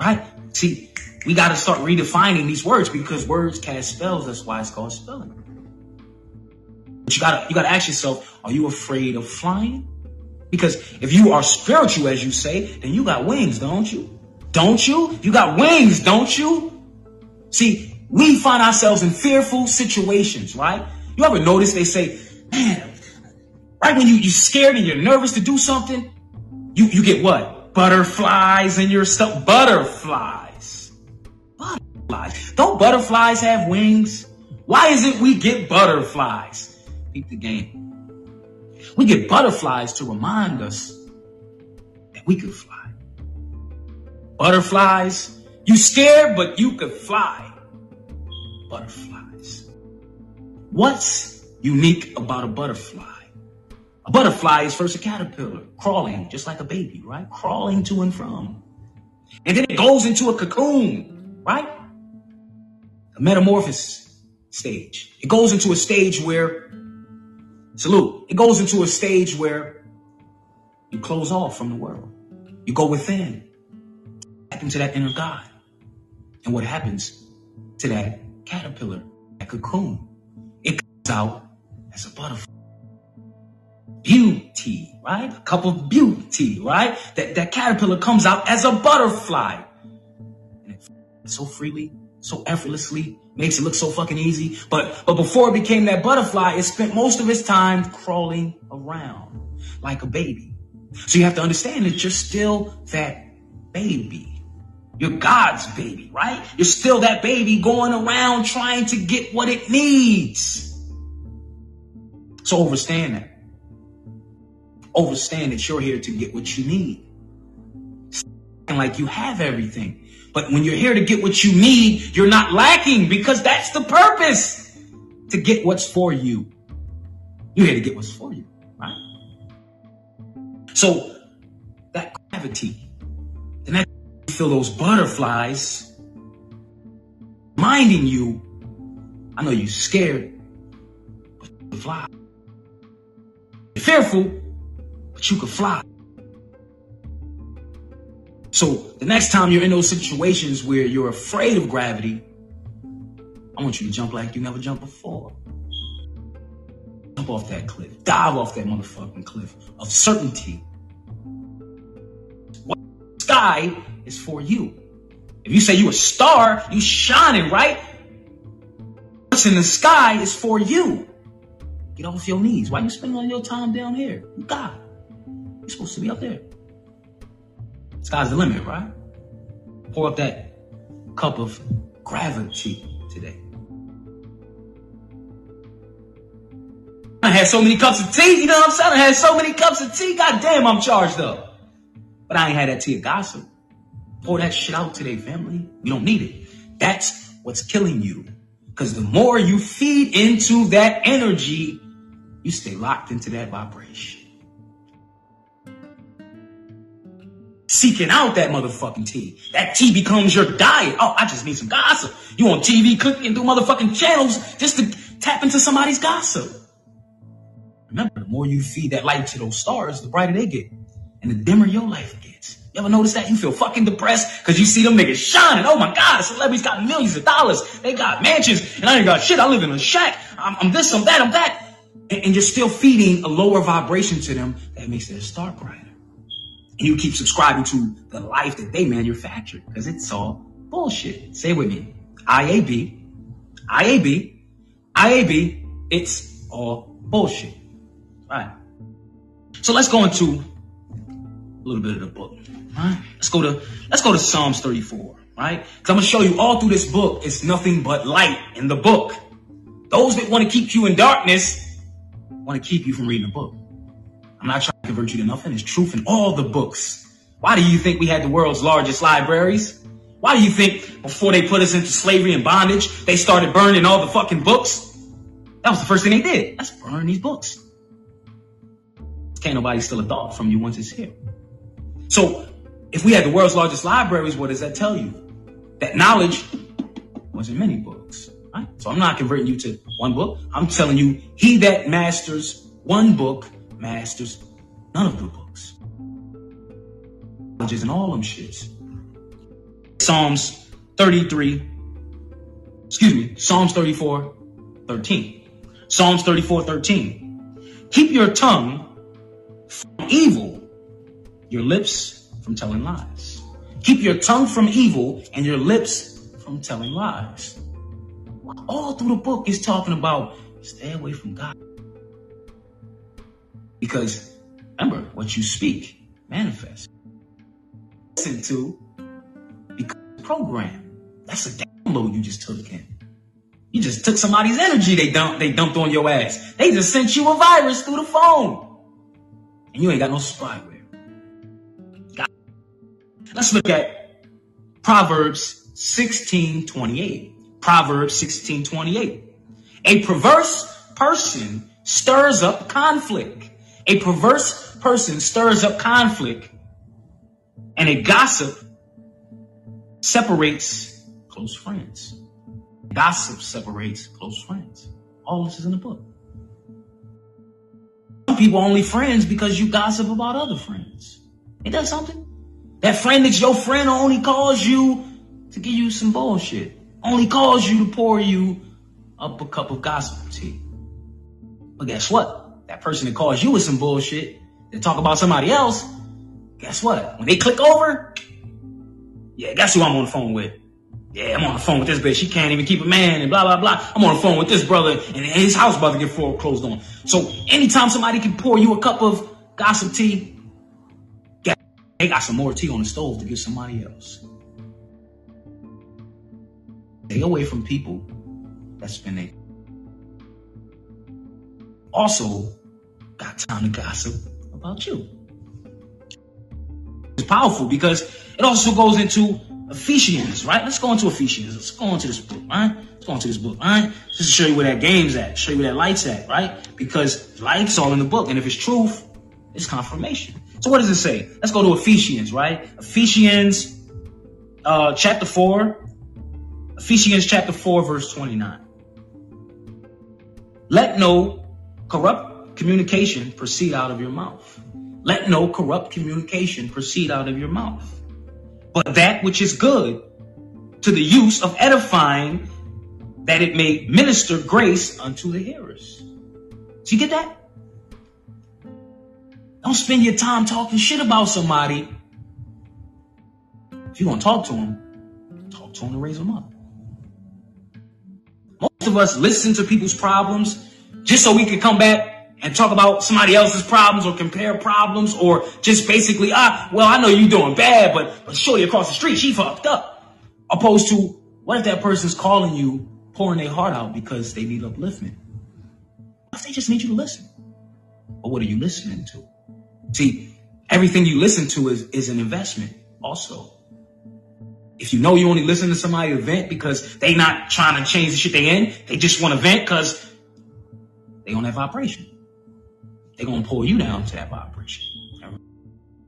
right? See, we got to start redefining these words because words cast spells. That's why it's called spelling. But you got to, you got to ask yourself, are you afraid of flying? Because if you are spiritual, as you say, then you got wings, don't you? Don't you? You got wings, don't you? See, we find ourselves in fearful situations, right? You ever notice they say, man, right when you, you're scared and you're nervous to do something, you, you get what? Butterflies in your stuff. Butterflies. Butterflies. Don't butterflies have wings? Why is it we get butterflies? Keep the game. We get butterflies to remind us that we can fly. Butterflies. You scared, but you could fly. Butterflies. What's unique about a butterfly? A butterfly is first a caterpillar, crawling just like a baby, right? Crawling to and from. And then it goes into a cocoon, right? A metamorphosis stage. It goes into a stage where, salute, it goes into a stage where you close off from the world. You go within. To that inner God. And what happens to that caterpillar, that cocoon? It comes out as a butterfly. Beauty, right? A cup of beauty, right? That, that caterpillar comes out as a butterfly. And it so freely, so effortlessly, makes it look so fucking easy. But, but before it became that butterfly, it spent most of its time crawling around like a baby. So you have to understand that you're still that baby. You're God's baby, right? You're still that baby going around trying to get what it needs. So overstand that. Overstand that you're here to get what you need. It's like you have everything. But when you're here to get what you need, you're not lacking because that's the purpose. To get what's for you. You're here to get what's for you, right? So that gravity. Then that feel those butterflies reminding you, I know you're scared, but you can fly. You're fearful, but you can fly. So the next time you're in those situations where you're afraid of gravity, I want you to jump like you never jumped before. Jump off that cliff. Dive off that motherfucking cliff of certainty. What sky is for you. If you say you a star, you shining, right? What's in the sky is for you. Get off your knees. Why you spending all your time down here? You God. You're supposed to be up there. Sky's the limit, right? Pour up that cup of gravity today. I had so many cups of tea. You know what I'm saying? I had so many cups of tea. God damn, I'm charged up. But I ain't had that tea of gossip. Pour that shit out today, family. You don't need it. That's what's killing you. Because the more you feed into that energy, you stay locked into that vibration. Seeking out that motherfucking tea. That tea becomes your diet. Oh, I just need some gossip. You on T V cooking through motherfucking channels just to tap into somebody's gossip. Remember, the more you feed that light to those stars, the brighter they get. And the dimmer your life gets. You ever notice that? You feel fucking depressed because you see them niggas shining. Oh my God, celebrities got millions of dollars. They got mansions. And I ain't got shit. I live in a shack. I'm, I'm this, I'm that, I'm that. And, and you're still feeding a lower vibration to them that makes their star brighter. And you keep subscribing to the life that they manufactured because it's all bullshit. Say it with me. I A B, I A B, I A B, it's all bullshit. All right. So let's go into a little bit of the book. Right? Let's go to let's go to Psalms thirty-four, right? Because I'm gonna show you all through this book, it's nothing but light in the book. Those that want to keep you in darkness want to keep you from reading the book. I'm not trying to convert you to nothing. It's truth in all the books. Why do you think we had the world's largest libraries? Why do you think before they put us into slavery and bondage, they started burning all the fucking books? That was the first thing they did. Let's burn these books. Can't nobody steal a thought from you once it's here. So if we had the world's largest libraries, what does that tell you? That knowledge wasn't many books, right? So I'm not converting you to one book. I'm telling you, he that masters one book masters none of the books. Knowledge isn't all them shits. Psalms thirty-three, excuse me, Psalms thirty-four, thirteen. Psalms thirty-four, thirteen. Keep your tongue from evil, your lips from telling lies. Keep your tongue from evil and your lips from telling lies. All through the book is talking about stay away from God. Because remember, what you speak manifests. Listen to becomes program. That's a download you just took in. You just took somebody's energy they dumped, they dumped on your ass. They just sent you a virus through the phone. And you ain't got no spyware. Let's look at Proverbs sixteen twenty-eight. Proverbs sixteen twenty-eight. A perverse person stirs up conflict. A perverse person stirs up conflict, and a gossip separates close friends. Gossip separates close friends. All this is in the book. Some people are only friends because you gossip about other friends. Ain't that something? That friend that's your friend only calls you to give you some bullshit. Only calls you to pour you up a cup of gossip tea. But guess what? That person that calls you with some bullshit, they talk about somebody else. Guess what? When they click over, yeah, guess who I'm on the phone with? Yeah, I'm on the phone with this bitch. She can't even keep a man and blah, blah, blah. I'm on the phone with this brother and his house about to get foreclosed on. So anytime somebody can pour you a cup of gossip tea, they got some more tea on the stove to give somebody else. Stay away from people that spend their also got time to gossip about you. It's powerful because it also goes into Ephesians, right? Let's go into Ephesians. Let's go into this book, right? Let's go into this book, right? Just to show you where that game's at, show you where that light's at, right? Because light's all in the book, and if it's truth, it's confirmation. So what does it say? Let's go to Ephesians, right? Ephesians uh, chapter four. Ephesians chapter four, verse twenty-nine. Let no corrupt communication proceed out of your mouth. Let no corrupt communication proceed out of your mouth, but that which is good to the use of edifying, that it may minister grace unto the hearers. So you get that? Don't spend your time talking shit about somebody. If you're going to talk to them, talk to them and raise them up. Most of us listen to people's problems just so we can come back and talk about somebody else's problems or compare problems or just basically, ah, well, I know you're doing bad, but, but shorty across the street, she fucked up. Opposed to, what if that person's calling you, pouring their heart out because they need upliftment? What if they just need you to listen? what are you listening to? See, everything you listen to is, is an investment also. If you know you only listen to somebody to vent because they not trying to change the shit they in, they just want to vent because they on that vibration. They're going to pull you down to that vibration.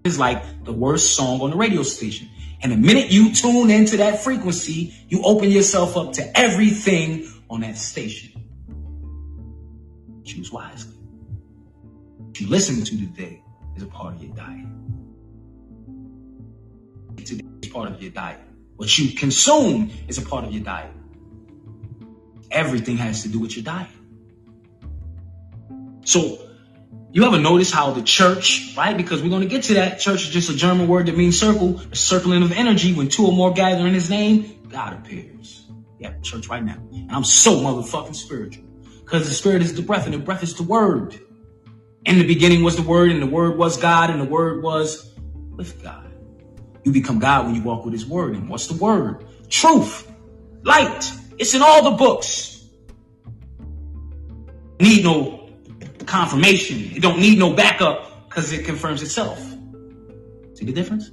It's like the worst song on the radio station. And the minute you tune into that frequency, you open yourself up to everything on that station. Choose wisely. What you listen to today is a part of your diet. Today is part of your diet. What you consume is a part of your diet. Everything has to do with your diet. So, you ever notice how the church, right? Because we're going to get to that. Church is just a German word that means circle, the circling of energy. When two or more gather in his name, God appears. Yeah, church right now. And I'm so motherfucking spiritual because the spirit is the breath and the breath is the word. In the beginning was the word and the word was God and the word was with God. You become God when you walk with his word. And what's the word? Truth, light. It's in all the books. Need no confirmation. It don't need no backup because it confirms itself. See the difference?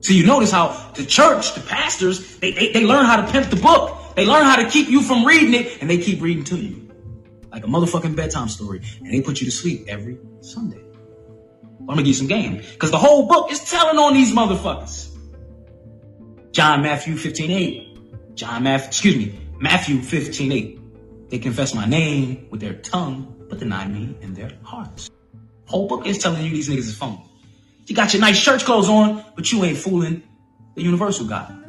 So you notice how the church, the pastors, they, they they learn how to pimp the book. They learn how to keep you from reading it, and they keep reading to you like a motherfucking bedtime story, and they put you to sleep every Sunday. I'm gonna give you some game because the whole book is telling on these motherfuckers. John Matthew fifteen eight. John Matthew, excuse me, Matthew fifteen eight. They confess my name with their tongue, but deny me in their hearts. Whole book is telling you these niggas is phony. You got your nice church clothes on, but you ain't fooling the universal God.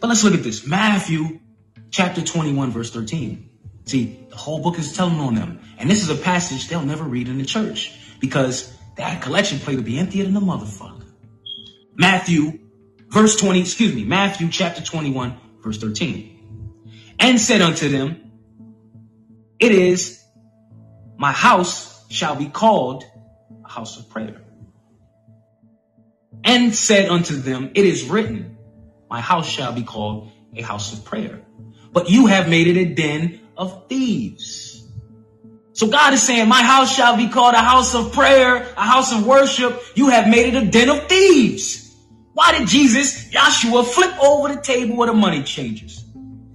But let's look at this. Matthew chapter twenty-one, verse thirteen. See, the whole book is telling on them. And this is a passage they'll never read in the church because that collection plate will be emptier than a motherfucker. Matthew, verse twenty, excuse me, Matthew chapter twenty-one, verse thirteen. And said unto them, it is my house shall be called a house of prayer. And said unto them, it is written, my house shall be called a house of prayer, but you have made it a den of thieves. So God is saying, my house shall be called a house of prayer, a house of worship. You have made it a den of thieves. Why did Jesus, Yahshua, flip over the table where the money changers?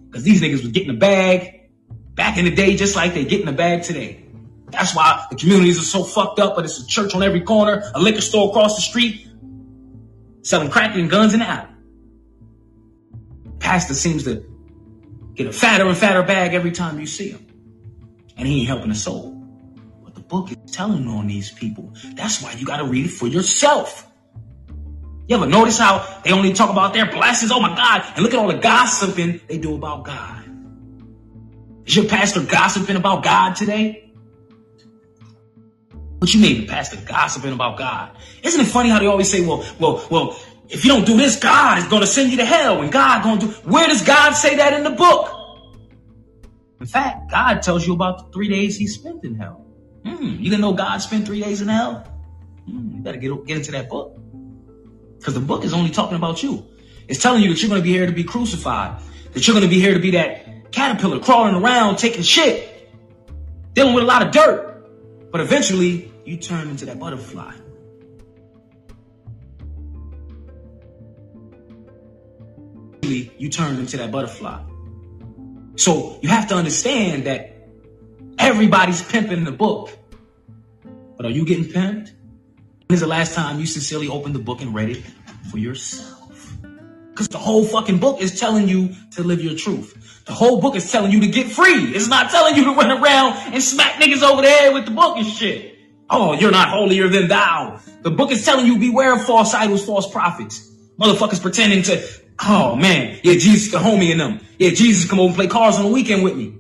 Because these niggas was getting a bag back in the day, just like they getting a bag today. That's why the communities are so fucked up, but it's a church on every corner, a liquor store across the street, selling crack and guns in the alley. Pastor seems to get a fatter and fatter bag every time you see him. And he ain't helping a soul. But the book is telling on these people. That's why you got to read it for yourself. You ever notice how they only talk about their blessings? Oh my God. And look at all the gossiping they do about God. Is your pastor gossiping about God today? But you made the pastor gossiping about God. Isn't it funny how they always say, well, well, well, if you don't do this, God is going to send you to hell and God going to do. Where does God say that in the book? In fact, God tells you about the three days he spent in hell. Mm, you didn't know God spent three days in hell? Mm, you better get, get into that book because the book is only talking about you. It's telling you that you're going to be here to be crucified, that you're going to be here to be that caterpillar crawling around, taking shit, dealing with a lot of dirt. But eventually, you turn into that butterfly. You turn into that butterfly. So you have to understand that everybody's pimping the book. But are you getting pimped? When's the last time you sincerely opened the book and read it for yourself? Because the whole fucking book is telling you to live your truth. The whole book is telling you to get free. It's not telling you to run around and smack niggas over the head with the book and shit. Oh, you're not holier than thou. The book is telling you, beware of false idols, false prophets. Motherfuckers pretending to, oh man, yeah, Jesus the homie in them. Yeah, Jesus come over and play cards on the weekend with me.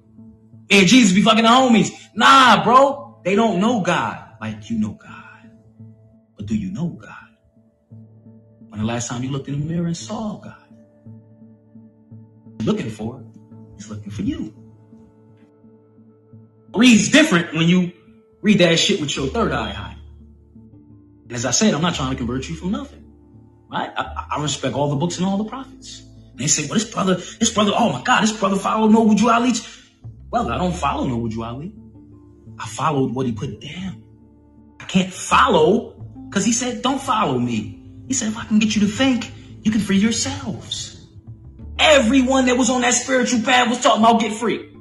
And Jesus be fucking the homies. Nah, bro, they don't know God like you know God. But do you know God? When the last time you looked in the mirror and saw God? Looking for it, he's looking for you. It reads different when you read that shit with your third eye high. And as I said, I'm not trying to convert you from nothing, right? I, I respect all the books and all the prophets. And they say, well, this brother, this brother, oh my God, this brother followed Noble Jalil. Well, I don't follow Noble Jalil. I followed what he put down. can't follow, because he said, don't follow me. He said, if I can get you to think, you can free yourselves. Everyone that was on that spiritual path was talking about get free.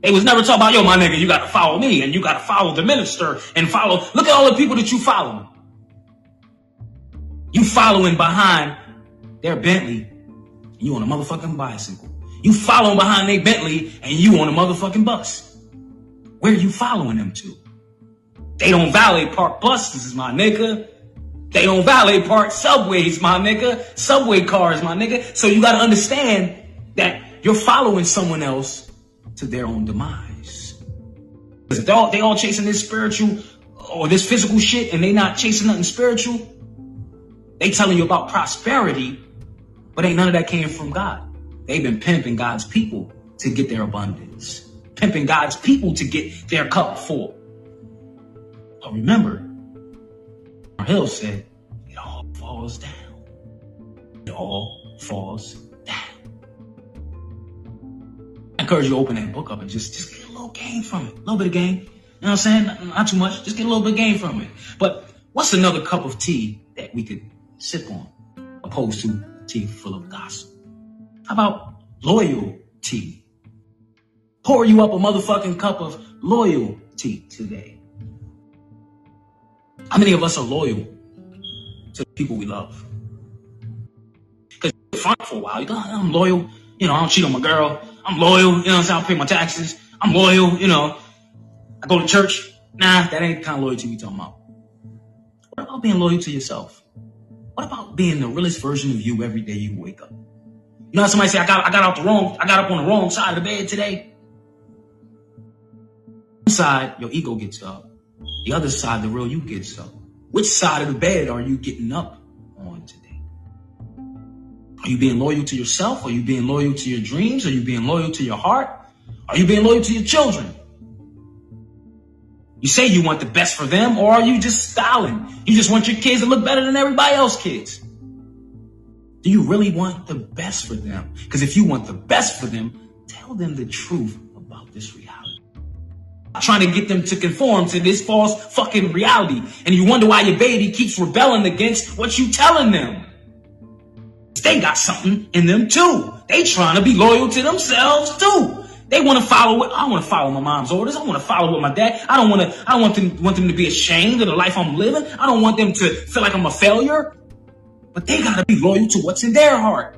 They was never talking about, yo, my nigga, you got to follow me and you got to follow the minister and follow. Look at all the people that you following. You following behind their Bentley and you on a motherfucking bicycle. You following behind their Bentley and you on a motherfucking bus. Where are you following them to? They don't valet park buses, my nigga. They don't valet park subways, my nigga. Subway cars, my nigga. So you got to understand that you're following someone else to their own demise. Because if they all, they all chasing this spiritual or this physical shit and they not chasing nothing spiritual, they telling you about prosperity, but ain't none of that came from God. They've been pimping God's people to get their abundance, pimping God's people to get their cup full. But remember, Hill said, it all falls down. It all falls down. I encourage you to open that book up and just, just get a little game from it. A little bit of game. You know what I'm saying? Not, not too much. Just get a little bit of game from it. But what's another cup of tea that we could sip on opposed to tea full of gossip? How about loyalty? Pour you up a motherfucking cup of loyalty today. How many of us are loyal to the people we love? Because you're front for a while. You go, I'm loyal. You know, I don't cheat on my girl. I'm loyal. You know what I'm saying? I pay my taxes. I'm loyal. You know, I go to church. Nah, that ain't the kind of loyalty we talking about. What about being loyal to yourself? What about being the realest version of you every day you wake up? You know how somebody say, I got, I got out the wrong, I got up on the wrong side of the bed today. One side, your ego gets up. The other side, the real you gets up. Which side of the bed are you getting up on today? Are you being loyal to yourself? Are you being loyal to your dreams? Are you being loyal to your heart? Are you being loyal to your children? You say you want the best for them, or are you just styling? You just want your kids to look better than everybody else's kids. Do you really want the best for them? Because if you want the best for them, tell them the truth about this reality. Trying to get them to conform to this false fucking reality. And you wonder why your baby keeps rebelling against what you telling them. They got something in them too. They trying to be loyal to themselves too. They want to follow what I want to follow my mom's orders. I want to follow what my dad. I don't want to, I don't want them, want them to be ashamed of the life I'm living. I don't want them to feel like I'm a failure. But they got to be loyal to what's in their heart.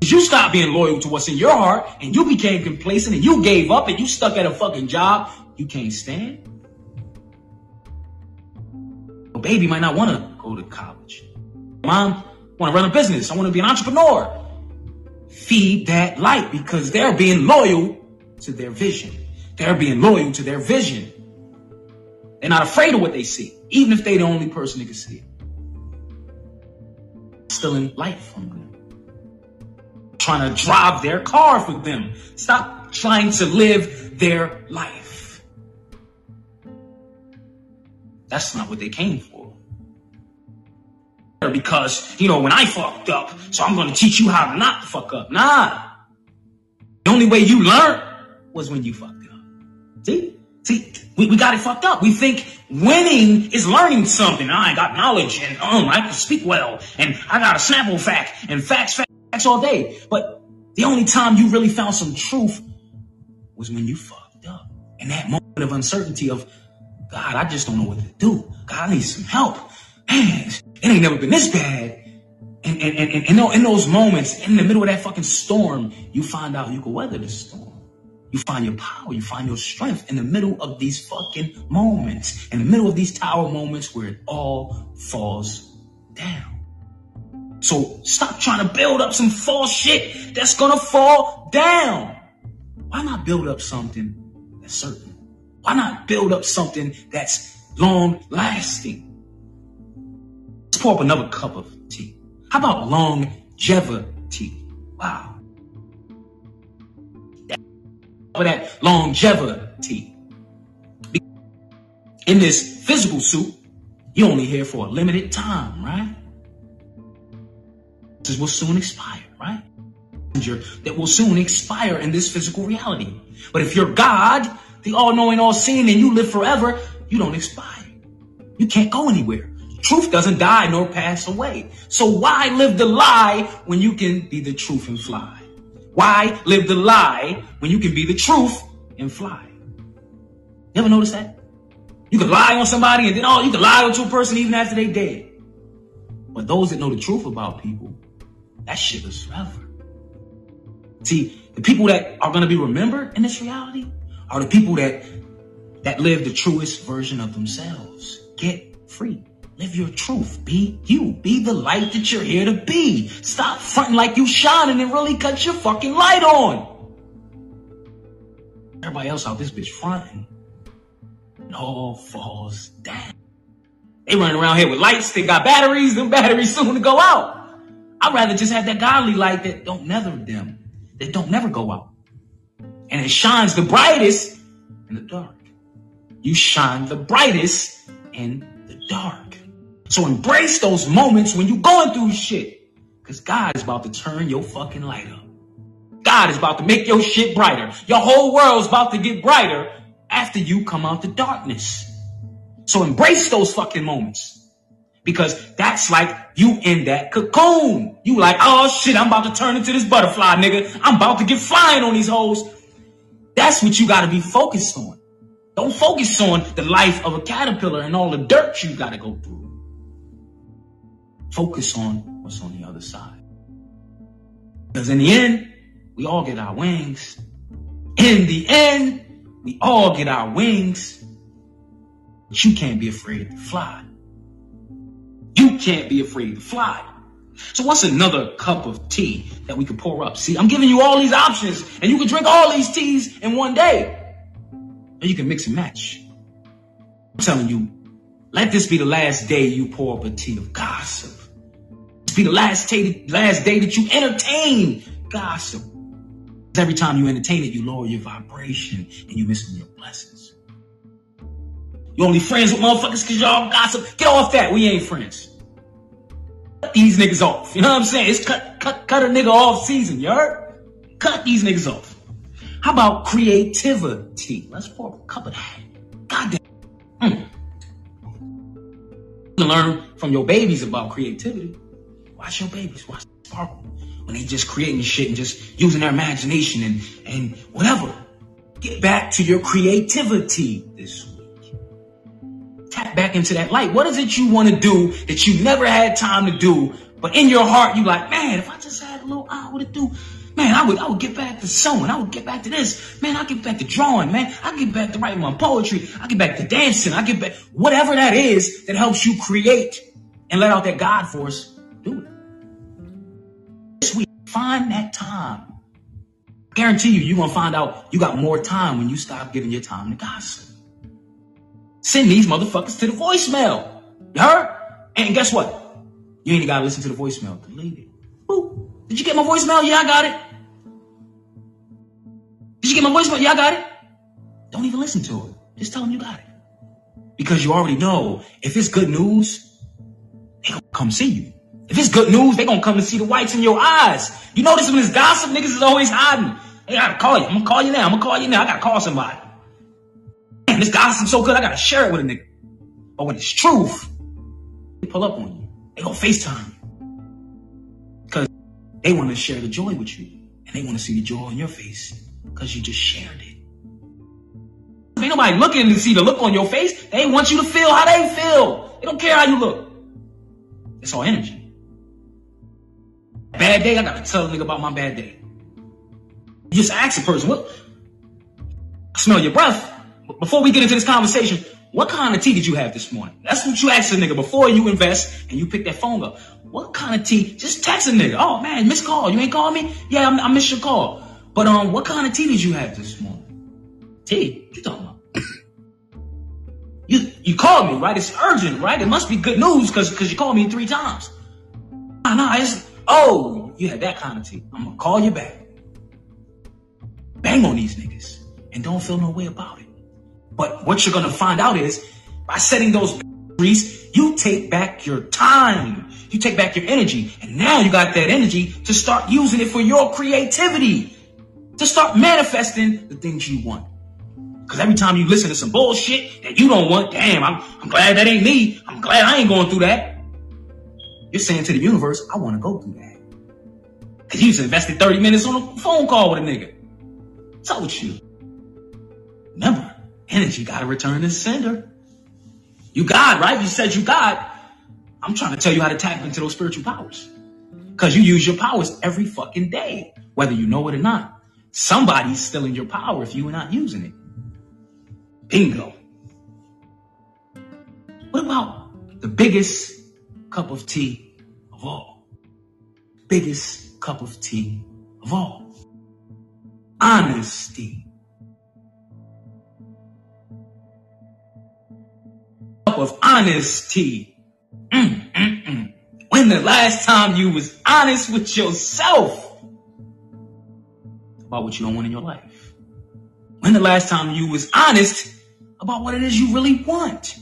You stopped being loyal to what's in your heart and you became complacent and you gave up and you stuck at a fucking job you can't stand. Your baby might not want to go to college. Mom, I want to run a business. I want to be an entrepreneur. Feed that light because they're being loyal to their vision. They're being loyal to their vision. They're not afraid of what they see, even if they're the only person that can see it. Stealing light from them. Trying to drive their car for them. Stop trying to live their life. That's not what they came for. Because, you know, when I fucked up, so I'm going to teach you how to not fuck up. Nah. The only way you learn was when you fucked up. See? See, we, we got it fucked up. We think winning is learning something. I got knowledge and um, I can speak well. And I got a Snapple fact and facts, facts. That's all day. But the only time you really found some truth was when you fucked up. And that moment of uncertainty of, God, I just don't know what to do. God, I need some help. Man, it ain't never been this bad. And, and, and, and in those moments, in the middle of that fucking storm, you find out you can weather the storm. You find your power. You find your strength in the middle of these fucking moments. In the middle of these tower moments where it all falls down. So stop trying to build up some false shit that's going to fall down. Why not build up something that's certain? Why not build up something that's long lasting? Let's pour up another cup of tea. How about longevity? Wow. For that longevity. In this physical suit, you're only here for a limited time, right? Will soon expire, right? That will soon expire in this physical reality. But if you're God, the all-knowing, all-seeing, and you live forever, You don't expire. You can't go anywhere. Truth doesn't die nor pass away. So why live the lie when you can be the truth and fly? Why live the lie when you can be the truth and fly? You ever notice that? You can lie on somebody and then, oh, you can lie to a person even after they're dead. But those that know the truth about people, that shit is forever. See, the people that are going to be remembered in this reality are the people that that live the truest version of themselves. Get free. Live your truth. Be you. Be the light that you're here to be. Stop fronting like you shining and really cut your fucking light on. Everybody else out this bitch fronting. It all falls down. They running around here with lights. They got batteries. Them batteries soon to go out. I'd rather just have that godly light that don't never dim, that don't never go out. And it shines the brightest in the dark. You shine the brightest in the dark. So embrace those moments when you're going through shit. Because God is about to turn your fucking light up. God is about to make your shit brighter. Your whole world's about to get brighter after you come out the darkness. So embrace those fucking moments. Because that's like you in that cocoon. You like, oh shit, I'm about to turn into this butterfly, nigga. I'm about to get flying on these hoes. That's what you got to be focused on. Don't focus on the life of a caterpillar and all the dirt you got to go through. Focus on what's on the other side. Because in the end, we all get our wings. In the end, we all get our wings. But you can't be afraid to fly. You can't be afraid to fly. So what's another cup of tea that we could pour up? See, I'm giving you all these options and you can drink all these teas in one day. Or you can mix and match. I'm telling you, let this be the last day you pour up a tea of gossip. This be the last, t- last day that you entertain gossip. Because every time you entertain it, you lower your vibration and you miss your blessings. You only friends with motherfuckers because y'all gossip. Get off that. We ain't friends. Cut these niggas off. You know what I'm saying? It's cut, cut, cut a nigga off season, you heard? Cut these niggas off. How about creativity? Let's pour a cup of that. Goddamn. Mm. You can learn from your babies about creativity. Watch your babies. Watch them sparkle. When they just creating shit and just using their imagination and, and whatever. Get back to your creativity this week. Tap back into that light. What is it you want to do that you never had time to do, but in your heart you like, man, if I just had a little hour to do, man, I would I would get back to sewing. I would get back to this. Man, I get back to drawing, man. I get back to writing my poetry. I get back to dancing. I get back whatever that is that helps you create and let out that God force. Do it. This week, find that time. I guarantee you, you're gonna find out you got more time when you stop giving your time to gossip. Send these motherfuckers to the voicemail. You heard? And guess what? You ain't got to listen to the voicemail. Delete it. Ooh. Did you get my voicemail? Yeah, I got it. Did you get my voicemail? Yeah, I got it. Don't even listen to it. Just tell them you got it. Because you already know if it's good news, they going to come see you. If it's good news, they going to come and see the whites in your eyes. You notice when it's gossip, niggas is always hiding. They got to call you. I'm going to call you now. I'm going to call you now. I got to call somebody. This gossip's so good, I gotta share it with a nigga. But when it's truth, they pull up on you. They gonna FaceTime you. Because they wanna share the joy with you. And they wanna see the joy on your face. Because you just shared it. Ain't nobody looking to see the look on your face. They want you to feel how they feel. They don't care how you look. It's all energy. Bad day, I gotta tell a nigga about my bad day. You just ask a person, what? I smell your breath. Before we get into this conversation, what kind of tea did you have this morning? That's what you ask a nigga before you invest and you pick that phone up. What kind of tea? Just text a nigga. Oh, man, missed call. You ain't call me? Yeah, I missed your call. But um, what kind of tea did you have this morning? Tea? What you talking about? you you called me, right? It's urgent, right? It must be good news because because you called me three times. Nah, nah, it's, oh, you had that kind of tea. I'm going to call you back. Bang on these niggas and don't feel no way about it. But what you're going to find out is by setting those boundaries, you take back your time. You take back your energy. And now you got that energy to start using it for your creativity, to start manifesting the things you want. Because every time you listen to some bullshit that you don't want, damn, I'm, I'm glad that ain't me. I'm glad I ain't going through that. You're saying to the universe, I want to go through that. Because you just invested thirty minutes on a phone call with a nigga. Told you. Remember, energy got to return to sender. You God, right? You said you God. I'm trying to tell you how to tap into those spiritual powers. Because you use your powers every fucking day, whether you know it or not. Somebody's stealing your power if you are not using it. Bingo. What about the biggest cup of tea of all? Biggest cup of tea of all. Honesty. Cup of honesty. Mm, mm, mm. When the last time you was honest with yourself about what you don't want in your life? When the last time you was honest about what it is you really want?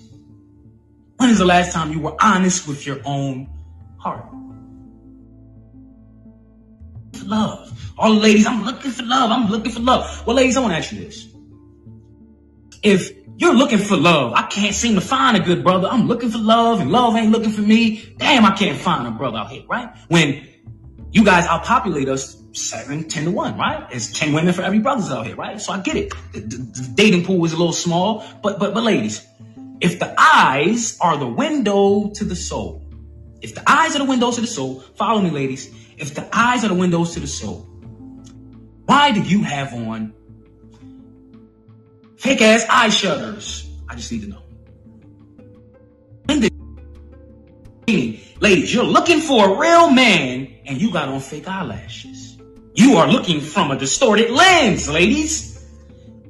When is the last time you were honest with your own heart? For love. All the ladies, I'm looking for love. I'm looking for love. Well, ladies, I want to ask you this. If you're looking for love, I can't seem to find a good brother. I'm looking for love and love ain't looking for me. Damn, I can't find a brother out here, right? When you guys outpopulate us seven, ten to one, right? It's ten women for every brother's out here, right? So I get it. The, the, the dating pool is a little small, but, but, but ladies, if the eyes are the window to the soul, if the eyes are the windows to the soul, follow me, ladies. If the eyes are the windows to the soul, why do you have on fake ass eye shutters? I just need to know. When did you, ladies, you're looking for a real man and you got on fake eyelashes. You are looking from a distorted lens, ladies.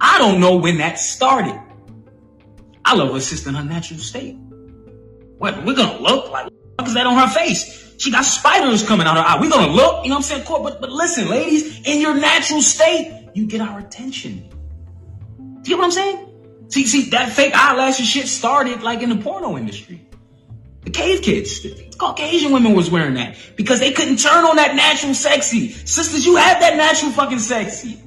I don't know when that started. I love her sister in her natural state. What, we're gonna look like, what the fuck is that on her face? She got spiders coming out her eye. We're gonna look, you know what I'm saying? But, but listen, ladies, in your natural state, you get our attention. You get what I'm saying? See, see, that fake eyelash and shit started like in the porno industry. The cave kids, the Caucasian women was wearing that because they couldn't turn on that natural sexy. Sisters, you have that natural fucking sexy.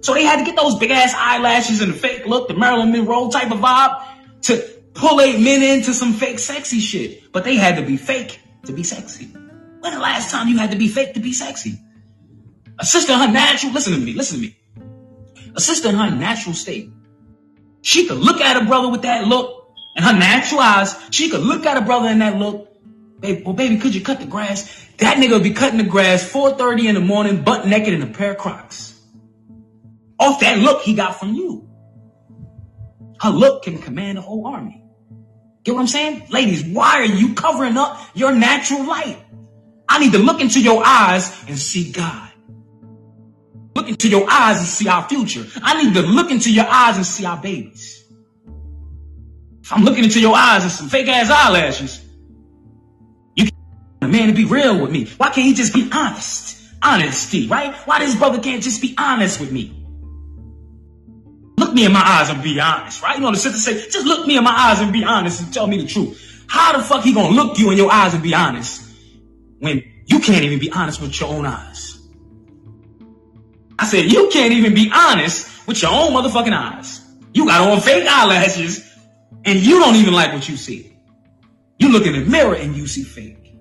So they had to get those big ass eyelashes and the fake look, the Marilyn Monroe type of vibe to pull eight men into some fake sexy shit. But they had to be fake to be sexy. When the last time you had to be fake to be sexy? A sister in her natural, listen to me, listen to me. A sister in her natural state, she could look at a brother with that look and her natural eyes. She could look at a brother in that look. Baby, well, baby, could you cut the grass? That nigga would be cutting the grass four thirty in the morning, butt naked in a pair of Crocs. Off that look he got from you. Her look can command a whole army. Get what I'm saying? Ladies, why are you covering up your natural light? I need to look into your eyes and see God. Look into your eyes and see our future. I need to look into your eyes and see our babies. If I'm looking into your eyes and some fake ass eyelashes, you can't get a man to be real with me. Why can't he just be honest? Honesty, right? Why this brother can't just be honest with me? Look me in my eyes and be honest, right? You know the sister say, just look me in my eyes and be honest and tell me the truth. How the fuck he gonna look you in your eyes and be honest when you can't even be honest with your own eyes? I said, you can't even be honest with your own motherfucking eyes. You got on fake eyelashes and you don't even like what you see. You look in the mirror and you see fake.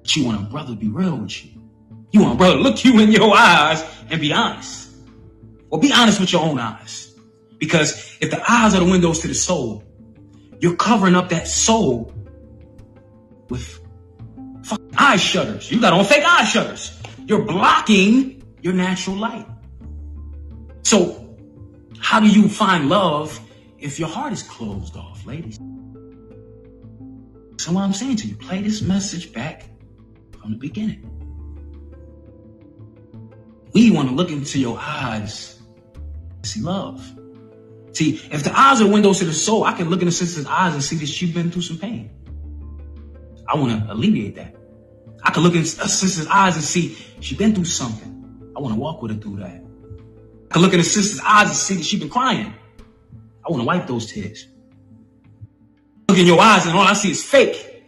But you want a brother to be real with you. You want a brother to look you in your eyes and be honest. Or be honest with your own eyes. Because if the eyes are the windows to the soul, you're covering up that soul with fucking eye shutters. You got on fake eye shutters. You're blocking your natural light. So how do you find love if your heart is closed off, ladies? So what I'm saying to you, play this message back from the beginning. We want to look into your eyes to see love. See, if the eyes are windows to the soul, I can look in the sister's eyes and see that you've been through some pain. I want to alleviate that. I can look in a sister's eyes and see she's been through something. I want to walk with her through that. I can look in her sister's eyes and see that she's been crying. I want to wipe those tears. Look in your eyes and all I see is fake.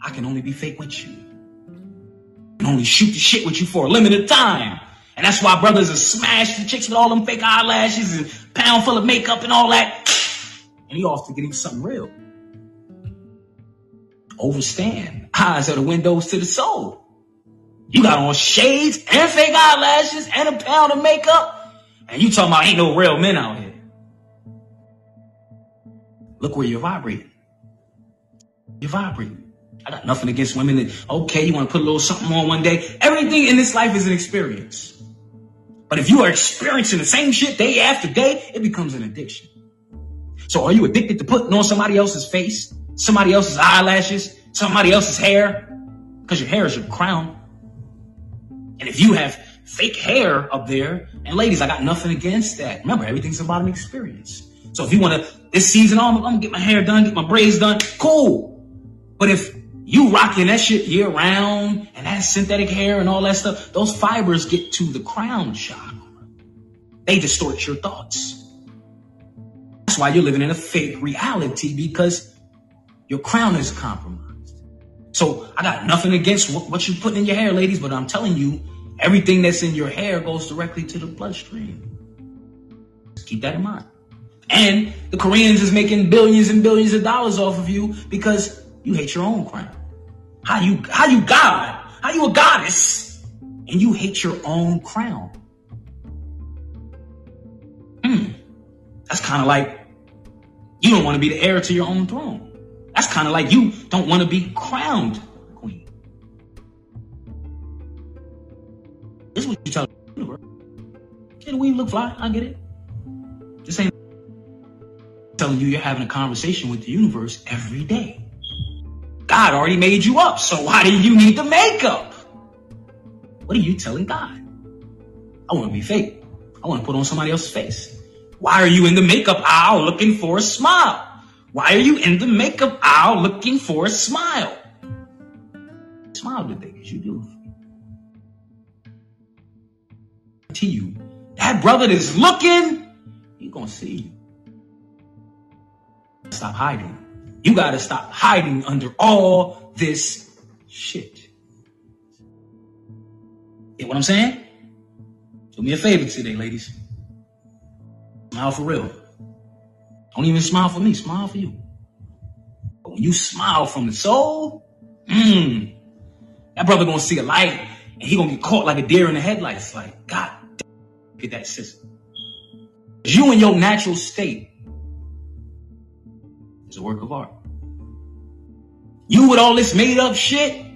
I can only be fake with you. I can only shoot the shit with you for a limited time. And that's why brothers are smashing chicks with all them fake eyelashes and pound full of makeup and all that. And you off to get him something real. Overstand. Eyes are the windows to the soul. You got on shades and fake eyelashes and a pound of makeup. And you talking about ain't no real men out here. Look where you're vibrating. You're vibrating. I got nothing against women. That, okay, you want to put a little something on one day. Everything in this life is an experience. But if you are experiencing the same shit day after day, it becomes an addiction. So are you addicted to putting on somebody else's face, somebody else's eyelashes, somebody else's hair? Because your hair is your crown. And if you have fake hair up there, and ladies, I got nothing against that. Remember, everything's about an experience. So if you want to, this season, I'm, I'm going to get my hair done, get my braids done. Cool. But if you rocking that shit year round and that synthetic hair and all that stuff, those fibers get to the crown chakra. They distort your thoughts. That's why you're living in a fake reality, because your crown is compromised. So I got nothing against what, what you're putting in your hair, ladies, but I'm telling you, everything that's in your hair goes directly to the bloodstream. Just keep that in mind. And the Koreans is making billions and billions of dollars off of you because you hate your own crown. How you, how you God? How you a goddess? And you hate your own crown. Hmm. That's kind of like you don't want to be the heir to your own throne. That's kind of like you don't want to be crowned queen. This is what you tell the universe. Yeah, the weave look fly. I get it. This ain't telling you you're having a conversation with the universe every day. God already made you up, so why do you need the makeup? What are you telling God? I want to be fake. I want to put on somebody else's face. Why are you in the makeup aisle looking for a smile? Why are you in the makeup aisle looking for a smile? Smile today, because you do. I guarantee you, that brother that's looking, he's going to see you. Stop hiding. You got to stop hiding under all this shit. Get what I'm saying? Do me a favor today, ladies. Smile for real. Don't even smile for me. Smile for you. But when you smile from the soul, mm, that brother going to see a light and he going to get caught like a deer in the headlights. Like, God damn, get that system. You in your natural state is a work of art. You with all this made up shit,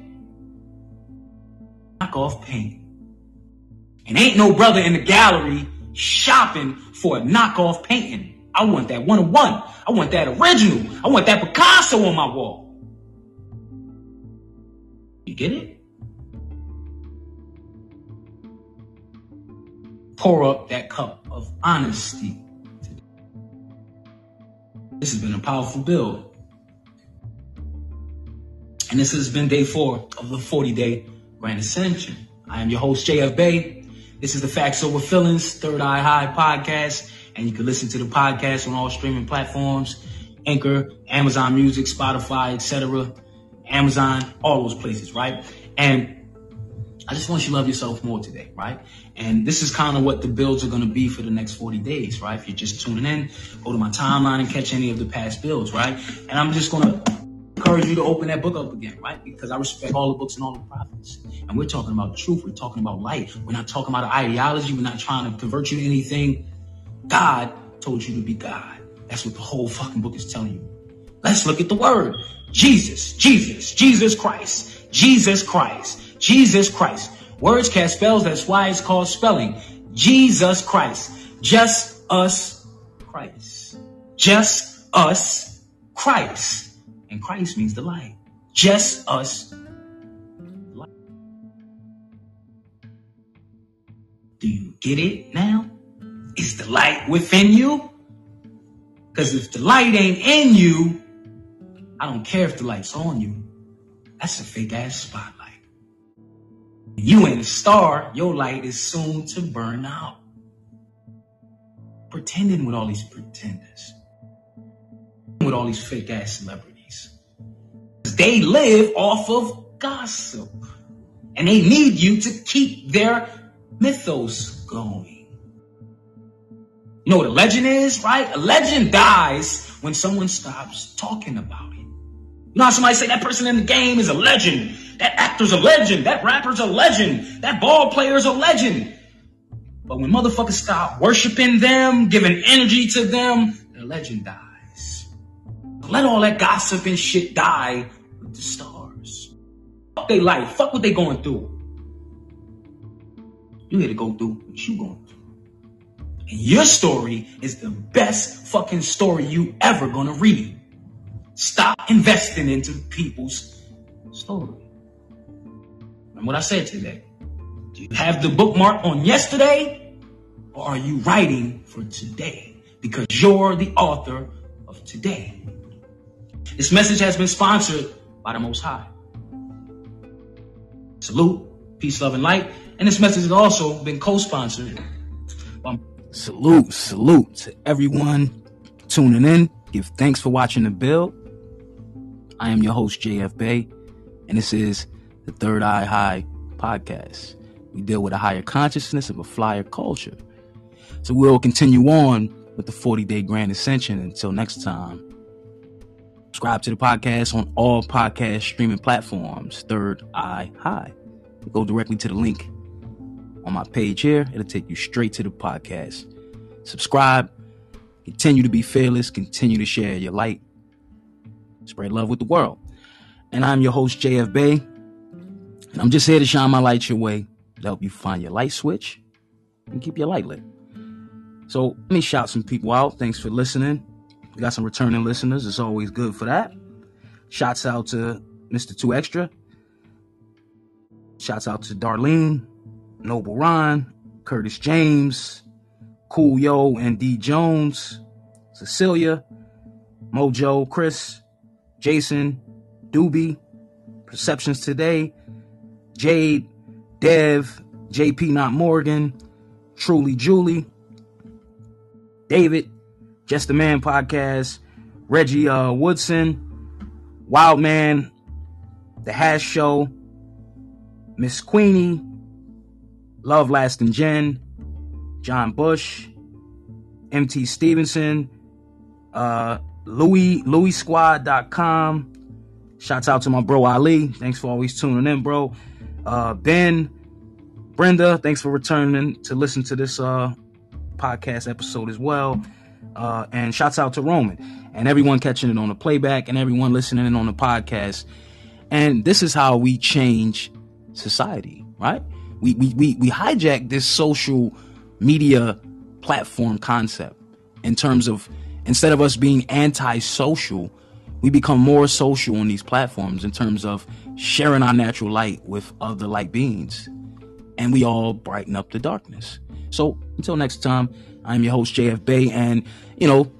knock off paint. And ain't no brother in the gallery shopping for a knockoff painting. I want that one-on-one. I want that original. I want that Picasso on my wall. You get it? Pour up that cup of honesty today. This has been a powerful build. And this has been day four of the forty-day Grand Ascension. I am your host, J F Bay. This is the Facts Over Feelings Third Eye High podcast, and you can listen to the podcast on all streaming platforms, Anchor, Amazon Music, Spotify, et cetera, Amazon, all those places, right? And I just want you to love yourself more today, right? And this is kind of what the builds are going to be for the next forty days, right? If you're just tuning in, go to my timeline and catch any of the past builds, right? And I'm just going to encourage you to open that book up again, right? Because I respect all the books and all the prophets. And we're talking about truth. We're talking about life. We're not talking about ideology. We're not trying to convert you to anything. God told you to be God. That's what the whole fucking book is telling you. Let's look at the word. Jesus, Jesus, Jesus Christ, Jesus Christ, Jesus Christ. Words cast spells. That's why it's called spelling. Jesus Christ. Just us, Christ. Just us, Christ. And Christ means the light. Just us. Light. Do you get it now? Is the light within you? Because if the light ain't in you, I don't care if the light's on you. That's a fake ass spotlight. You ain't a star. Your light is soon to burn out. Pretending with all these pretenders. With all these fake ass celebrities. They live off of gossip and they need you to keep their mythos going. You know what a legend is, right? A legend dies when someone stops talking about it. You know how somebody say that person in the game is a legend, that actor's a legend, that rapper's a legend, that ball player's a legend. But when motherfuckers stop worshiping them, giving energy to them, the legend dies. Let all that gossip and shit die with the stars. Fuck they life. Fuck what they going through. You here to go through what you going through. And your story is the best fucking story you ever gonna read. Stop investing into people's story. Remember what I said today. Do you have the bookmark on yesterday? Or are you writing for today? Because you're the author of today. This message has been sponsored by the Most High. Salute, peace, love, and light. And this message has also been co-sponsored by... Salute, salute to everyone tuning in. Give thanks for watching the build. I am your host, J F Bay, and this is the Third Eye High podcast. We deal with a higher consciousness of a flyer culture. So we'll continue on with the forty-day Grand Ascension. Until next time, subscribe to the podcast on all podcast streaming platforms, Third Eye High. Go directly to the link on my page here. It'll take you straight to the podcast. Subscribe. Continue to be fearless. Continue to share your light. Spread love with the world. And I'm your host, J F Bay. And I'm just here to shine my light your way, to help you find your light switch and keep your light lit. So let me shout some people out. Thanks for listening. We got some returning listeners. It's always good for that. Shouts out to Mister Two Extra. Shouts out to Darlene, Noble Ron, Curtis James, Cool Yo and D Jones, Cecilia, Mojo, Chris, Jason, Doobie, Perceptions Today, Jade, Dev, J P Not Morgan, Truly Julie, David, Just the Man Podcast, Reggie uh, Woodson, Wildman, The Hash Show, Miss Queenie, Love Lasting Jen, John Bush, M T Stevenson, uh, Louis, Louis Squad dot com. Shouts out to my bro Ali. Thanks for always tuning in, bro. Uh, Ben, Brenda, thanks for returning to listen to this uh, podcast episode as well. Uh, and shouts out to Roman and everyone catching it on the playback and everyone listening in on the podcast. And this is how we change society, right? We, we, we, we hijack this social media platform concept in terms of, instead of us being anti-social, we become more social on these platforms in terms of sharing our natural light with other light beings, and we all brighten up the darkness. So until next time, I'm your host, J F Bay, and you know,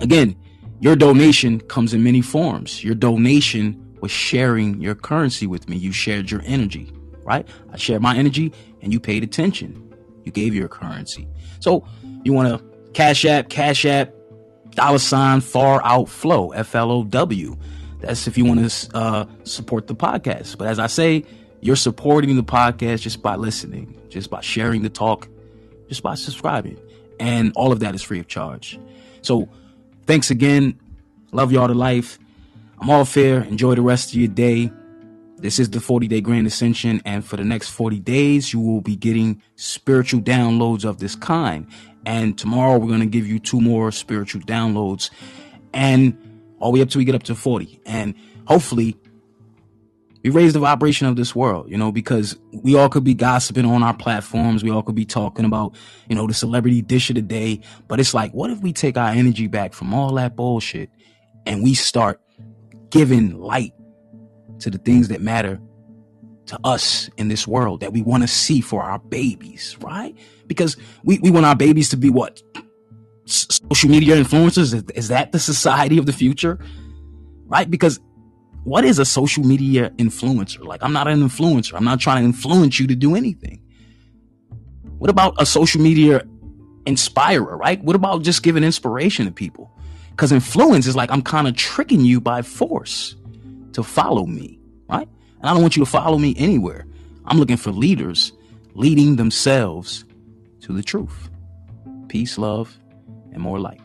again, your donation comes in many forms. Your donation was sharing your currency with me. You shared your energy, right? I shared my energy and you paid attention. You gave your currency. So you want to cash app, cash app, dollar sign, far out flow, F L O W. That's if you want to uh, support the podcast. But as I say, you're supporting the podcast just by listening, just by sharing the talk, just by subscribing. And all of that is free of charge. So thanks again. Love y'all to life. I'm all fair. Enjoy the rest of your day. This is the forty-day Grand Ascension, and for the next forty days, you will be getting spiritual downloads of this kind. And tomorrow, we're going to give you two more spiritual downloads, and all the way up till we get up to forty. And hopefully, we raise the vibration of this world, you know, because we all could be gossiping on our platforms. We all could be talking about, you know, the celebrity dish of the day. But it's like, what if we take our energy back from all that bullshit and we start giving light to the things that matter to us in this world that we want to see for our babies, right? Because we, we want our babies to be what? S- social media influencers? Is, is that the society of the future? Right? Because what is a social media influencer? Like, I'm not an influencer. I'm not trying to influence you to do anything. What about a social media inspirer, right? What about just giving inspiration to people? Because influence is like, I'm kind of tricking you by force to follow me, right? And I don't want you to follow me anywhere. I'm looking for leaders leading themselves to the truth. Peace, love, and more light.